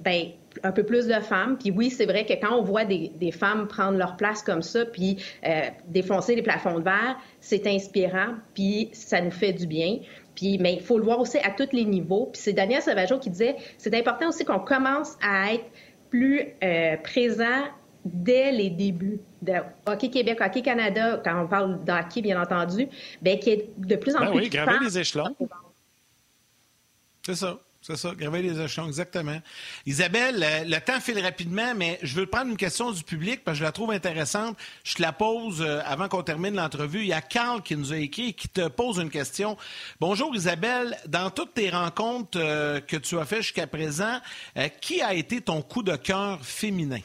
bien, un peu plus de femmes. Puis oui, c'est vrai que quand on voit des femmes prendre leur place comme ça puis défoncer les plafonds de verre, c'est inspirant puis ça nous fait du bien. Puis, mais il faut le voir aussi à tous les niveaux. Puis c'est Daniel Sauvageau qui disait, c'est important aussi qu'on commence à être plus présent dès les débuts de Hockey Québec, Hockey Canada, quand on parle d'hockey, bien entendu, bien, qu'il y ait de plus en plus... Oui, graver les échelons. C'est ça, graver les échelons, exactement. Isabelle, le temps file rapidement, mais je veux prendre une question du public parce que je la trouve intéressante. Je te la pose avant qu'on termine l'entrevue. Il y a Carl qui nous a écrit et qui te pose une question. Bonjour Isabelle, dans toutes tes rencontres que tu as faites jusqu'à présent, qui a été ton coup de cœur féminin?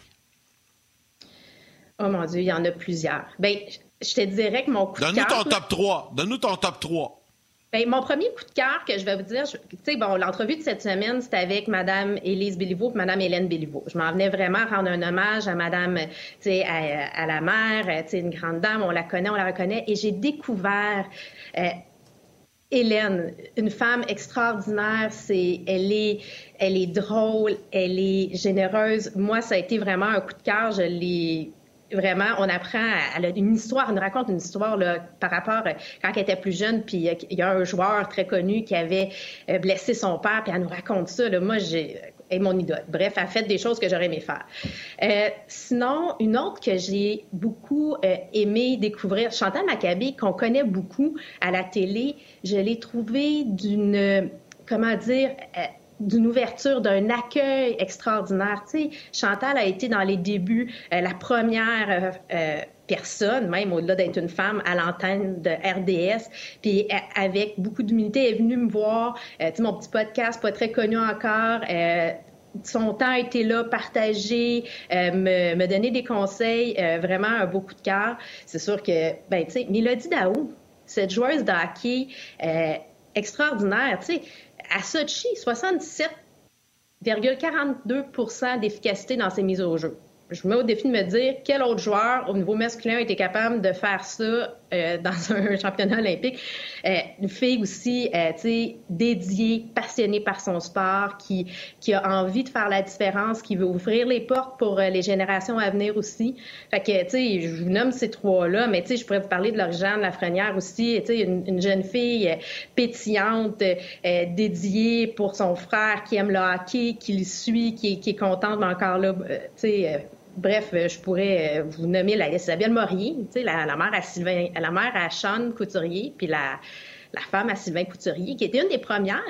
Oh mon Dieu, il y en a plusieurs. Bien, je te dirais que mon coup de cœur... Donne-nous ton top 3. Bien, mon premier coup de cœur que je vais vous dire, tu sais, bon, l'entrevue de cette semaine, c'était avec Mme Élise Béliveau et Mme Hélène Béliveau. Je m'en venais vraiment rendre un hommage à Mme, tu sais, à la mère, tu sais, une grande dame, on la connaît, on la reconnaît. Et j'ai découvert Hélène, une femme extraordinaire. Elle est drôle, elle est généreuse. Moi, ça a été vraiment un coup de cœur. Vraiment, on apprend, elle a une histoire, elle nous raconte une histoire là, par rapport quand elle était plus jeune, puis il y a un joueur très connu qui avait blessé son père, puis elle nous raconte ça. Là, moi, elle est mon idole. Bref, elle a fait des choses que j'aurais aimé faire. Sinon, une autre que j'ai beaucoup aimé découvrir, Chantal Machabée, qu'on connaît beaucoup à la télé, je l'ai trouvée d'une ouverture, d'un accueil extraordinaire. Tu sais, Chantal a été dans les débuts la première personne, même au-delà d'être une femme, à l'antenne de RDS. Puis avec beaucoup d'humilité, elle est venue me voir. Tu sais, mon petit podcast, pas très connu encore. Son temps a été là, partagé, me donner des conseils. Vraiment un beau coup de cœur. C'est sûr que, ben tu sais, Mélodie Daou, cette joueuse de hockey extraordinaire, tu sais, à Sochi, 77,42% d'efficacité dans ses mises au jeu. Je me mets au défi de me dire quel autre joueur au niveau masculin était capable de faire ça dans un championnat olympique. Une fille aussi dédiée, passionnée par son sport, qui a envie de faire la différence, qui veut ouvrir les portes pour les générations à venir aussi. Fait que, tu sais, je vous nomme ces trois-là, mais tu sais, je pourrais vous parler de Laure-Jeanne Lafrenière aussi. Tu sais, une jeune fille pétillante, dédiée pour son frère, qui aime le hockey, qui le suit, qui est contente, mais encore là, tu sais... Bref, je pourrais vous nommer Isabelle Morier, la mère à Sylvain, la mère à Sean Couturier, puis la femme à Sylvain Couturier, qui était une des premières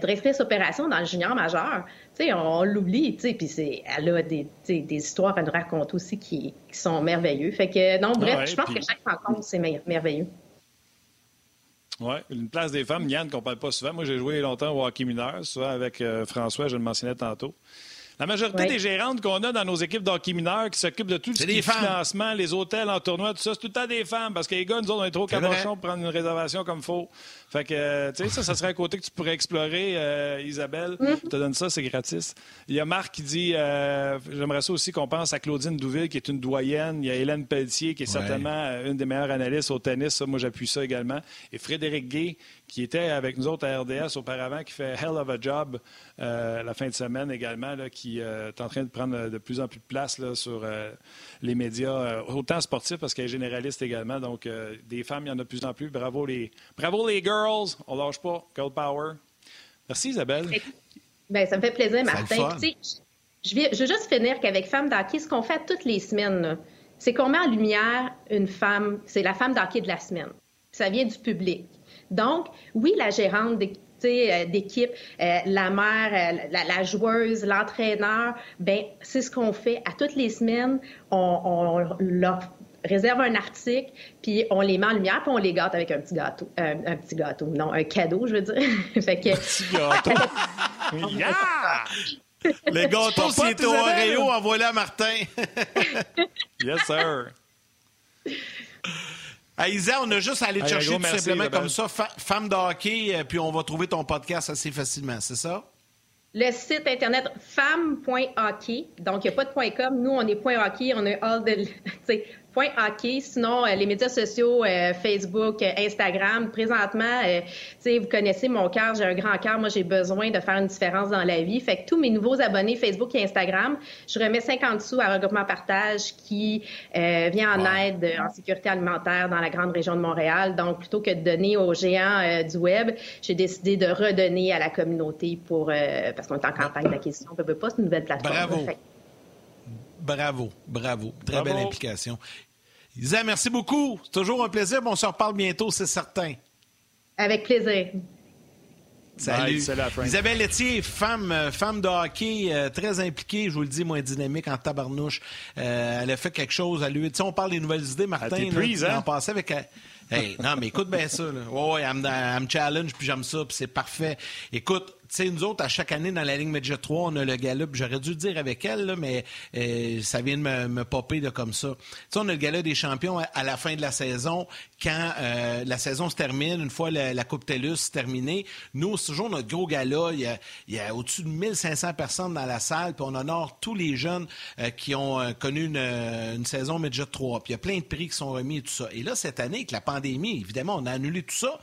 directrices opérations dans le junior majeur. On l'oublie, puis elle a des histoires à nous raconter aussi qui sont merveilleux. Fait que non, bref, ouais, je pense que chaque rencontre, c'est merveilleux. Oui, une place des femmes, Yann, qu'on ne parle pas souvent. Moi, j'ai joué longtemps au hockey mineur, souvent avec François, je le mentionnais tantôt. La majorité des gérantes qu'on a dans nos équipes d'hockey mineur qui s'occupent de tout ce qui est financement, les hôtels en tournoi, tout ça, c'est tout le temps des femmes. Parce que les gars, nous autres, on est trop cabochons pour prendre une réservation comme il faut. Fait que, tu sais, ça serait un côté que tu pourrais explorer, Isabelle. Je te donne ça, c'est gratis. Il y a Marc qui dit, j'aimerais ça aussi qu'on pense à Claudine Douville, qui est une doyenne. Il y a Hélène Pelletier, qui est certainement une des meilleures analystes au tennis. Ça, moi, j'appuie ça également. Et Frédéric Gay, qui était avec nous autres à RDS auparavant, qui fait « hell of a job » la fin de semaine également, là, qui est en train de prendre de plus en plus de place là, sur les médias, autant sportifs parce qu'elle est généraliste également. Donc, des femmes, il y en a de plus en plus. Bravo les girls! On ne lâche pas. Girl power. Merci, Isabelle. Bien, ça me fait plaisir, Martin. Puis, je veux juste finir qu'avec Femmes d'hockey, ce qu'on fait toutes les semaines, là, c'est qu'on met en lumière une femme. C'est la femme d'hockey de la semaine. Ça vient du public. Donc, oui, la gérante d'équipe, la mère, la joueuse, l'entraîneur, bien, c'est ce qu'on fait à toutes les semaines. On leur réserve un article, puis on les met en lumière, puis on les gâte avec un petit gâteau. Un cadeau, je veux dire. Fait que... Un petit gâteau. Yeah! Les gâteaux, c'est au Oreo, en voilà Martin. Yes, sir. Ah, Isa, on a juste à aller te chercher tout simplement comme ça, femme de hockey, puis on va trouver ton podcast assez facilement, c'est ça? Le site internet femme.hockey, donc il n'y a pas de .com, nous on est .hockey, on est all the... .hockey, sinon les médias sociaux, Facebook, Instagram, présentement, vous connaissez mon cœur, j'ai un grand cœur, moi j'ai besoin de faire une différence dans la vie, fait que tous mes nouveaux abonnés Facebook et Instagram, je remets 50 sous à Regroupement Partage qui vient en aide en sécurité alimentaire dans la grande région de Montréal, donc plutôt que de donner aux géants du web, j'ai décidé de redonner à la communauté pour parce qu'on est en campagne d'acquisition, on ne peut pas, c'est une nouvelle plateforme. Bravo! Fait. Bravo. Très belle implication. Isa, merci beaucoup. C'est toujours un plaisir. On se reparle bientôt, c'est certain. Avec plaisir. Salut. Bye, Isabelle Éthier, femme de hockey, très impliquée, je vous le dis, moins dynamique en tabarnouche. Elle a fait quelque chose à lui. Tu sais, on parle des nouvelles idées, Martin. Elle prise, hein? Passait avec... Hey, non, mais écoute bien ça. Là. Ouais, elle me challenge, puis j'aime ça, puis c'est parfait. Écoute, tu sais, nous autres, à chaque année, dans la Ligue Média 3, on a le gala. J'aurais dû le dire avec elle, là, mais ça vient de me popper là, comme ça. Tu sais, on a le gala des champions à la fin de la saison. Quand la saison se termine, une fois la Coupe TELUS se terminée, nous, c'est toujours notre gros gala. Il y a au-dessus de 1500 personnes dans la salle, puis on honore tous les jeunes qui ont connu une saison Média 3. Puis il y a plein de prix qui sont remis et tout ça. Et là, cette année, avec la pandémie, évidemment, on a annulé tout ça.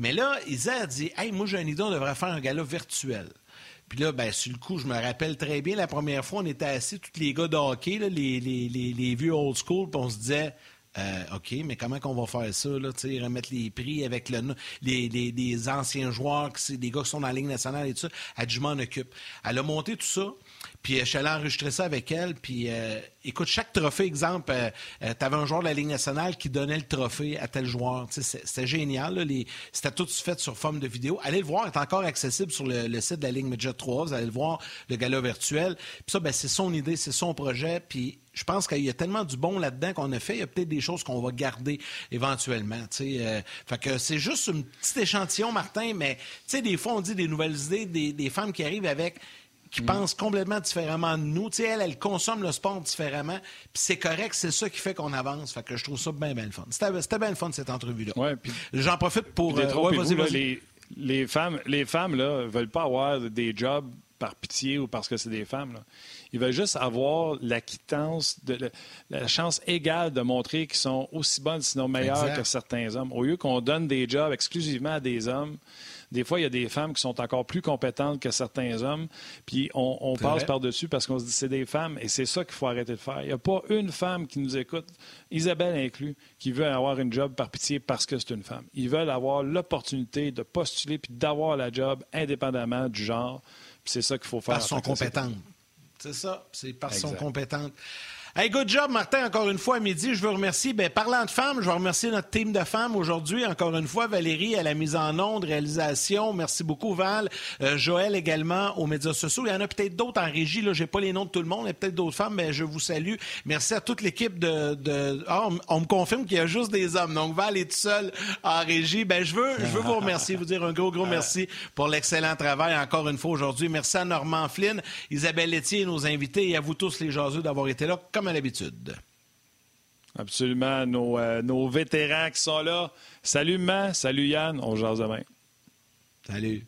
Mais là, Isa a dit « Hey, moi, j'ai une idée, on devrait faire un gala virtuel. » Puis là, bien, sur le coup, je me rappelle très bien, la première fois, on était assis, tous les gars de hockey, là, les vieux old school, puis on se disait « OK, mais comment qu'on va faire ça, là, tu sais, remettre les prix avec les anciens joueurs, des gars qui sont dans la Ligue nationale et tout ça. » Elle dit « Je m'en occupe. » Elle a monté tout ça. Puis je suis allé enregistrer ça avec elle. Puis écoute, chaque trophée, exemple, tu avais un joueur de la Ligue nationale qui donnait le trophée à tel joueur. C'était génial. Là, c'était tout fait sur forme de vidéo. Allez le voir, il est encore accessible sur le site de la Ligue Média 3. Vous allez le voir, le gala virtuel. Puis ça, ben, c'est son idée, c'est son projet. Puis je pense qu'il y a tellement du bon là-dedans qu'on a fait. Il y a peut-être des choses qu'on va garder éventuellement. Fait que c'est juste un petit échantillon, Martin. Mais des fois, on dit des nouvelles idées, des femmes qui arrivent avec... qui pensent complètement différemment de nous. Tu sais, elle consomme le sport différemment. Puis c'est correct, c'est ça qui fait qu'on avance. Fait que je trouve ça bien, bien le fun. C'était bien le fun, cette entrevue-là. Ouais, puis, j'en profite pour... vas-y. Les femmes là, veulent pas avoir des jobs par pitié ou parce que c'est des femmes. Là. Ils veulent juste avoir la quittance, la chance égale de montrer qu'ils sont aussi bonnes, sinon meilleures que certains hommes. Au lieu qu'on donne des jobs exclusivement à des hommes, des fois, il y a des femmes qui sont encore plus compétentes que certains hommes, puis on passe par-dessus parce qu'on se dit c'est des femmes, et c'est ça qu'il faut arrêter de faire. Il n'y a pas une femme qui nous écoute, Isabelle inclus, qui veut avoir une job par pitié parce que c'est une femme. Ils veulent avoir l'opportunité de postuler puis d'avoir la job indépendamment du genre, puis c'est ça qu'il faut faire. Parce qu'elles sont compétentes. C'est ça, c'est parce qu'elles sont compétentes. Hey, good job, Martin, encore une fois à midi. Je veux remercier, parlant de femmes, je veux remercier notre team de femmes aujourd'hui. Encore une fois, Valérie à la mise en onde, réalisation. Merci beaucoup, Val. Joël également aux médias sociaux. Il y en a peut-être d'autres en régie. Là, j'ai pas les noms de tout le monde. Il y a peut-être d'autres femmes, mais je vous salue. Merci à toute l'équipe de... Ah, on me confirme qu'il y a juste des hommes. Donc, Val est tout seul en régie. Je veux vous remercier, vous dire un gros merci pour l'excellent travail encore une fois aujourd'hui. Merci à Norman Flynn, Isabelle Éthier, nos invités et à vous tous les jaseux d'avoir été là. Comme à l'habitude. Absolument. Nos vétérans qui sont là. Salut, Maman. Salut, Yann. On jase demain. Salut.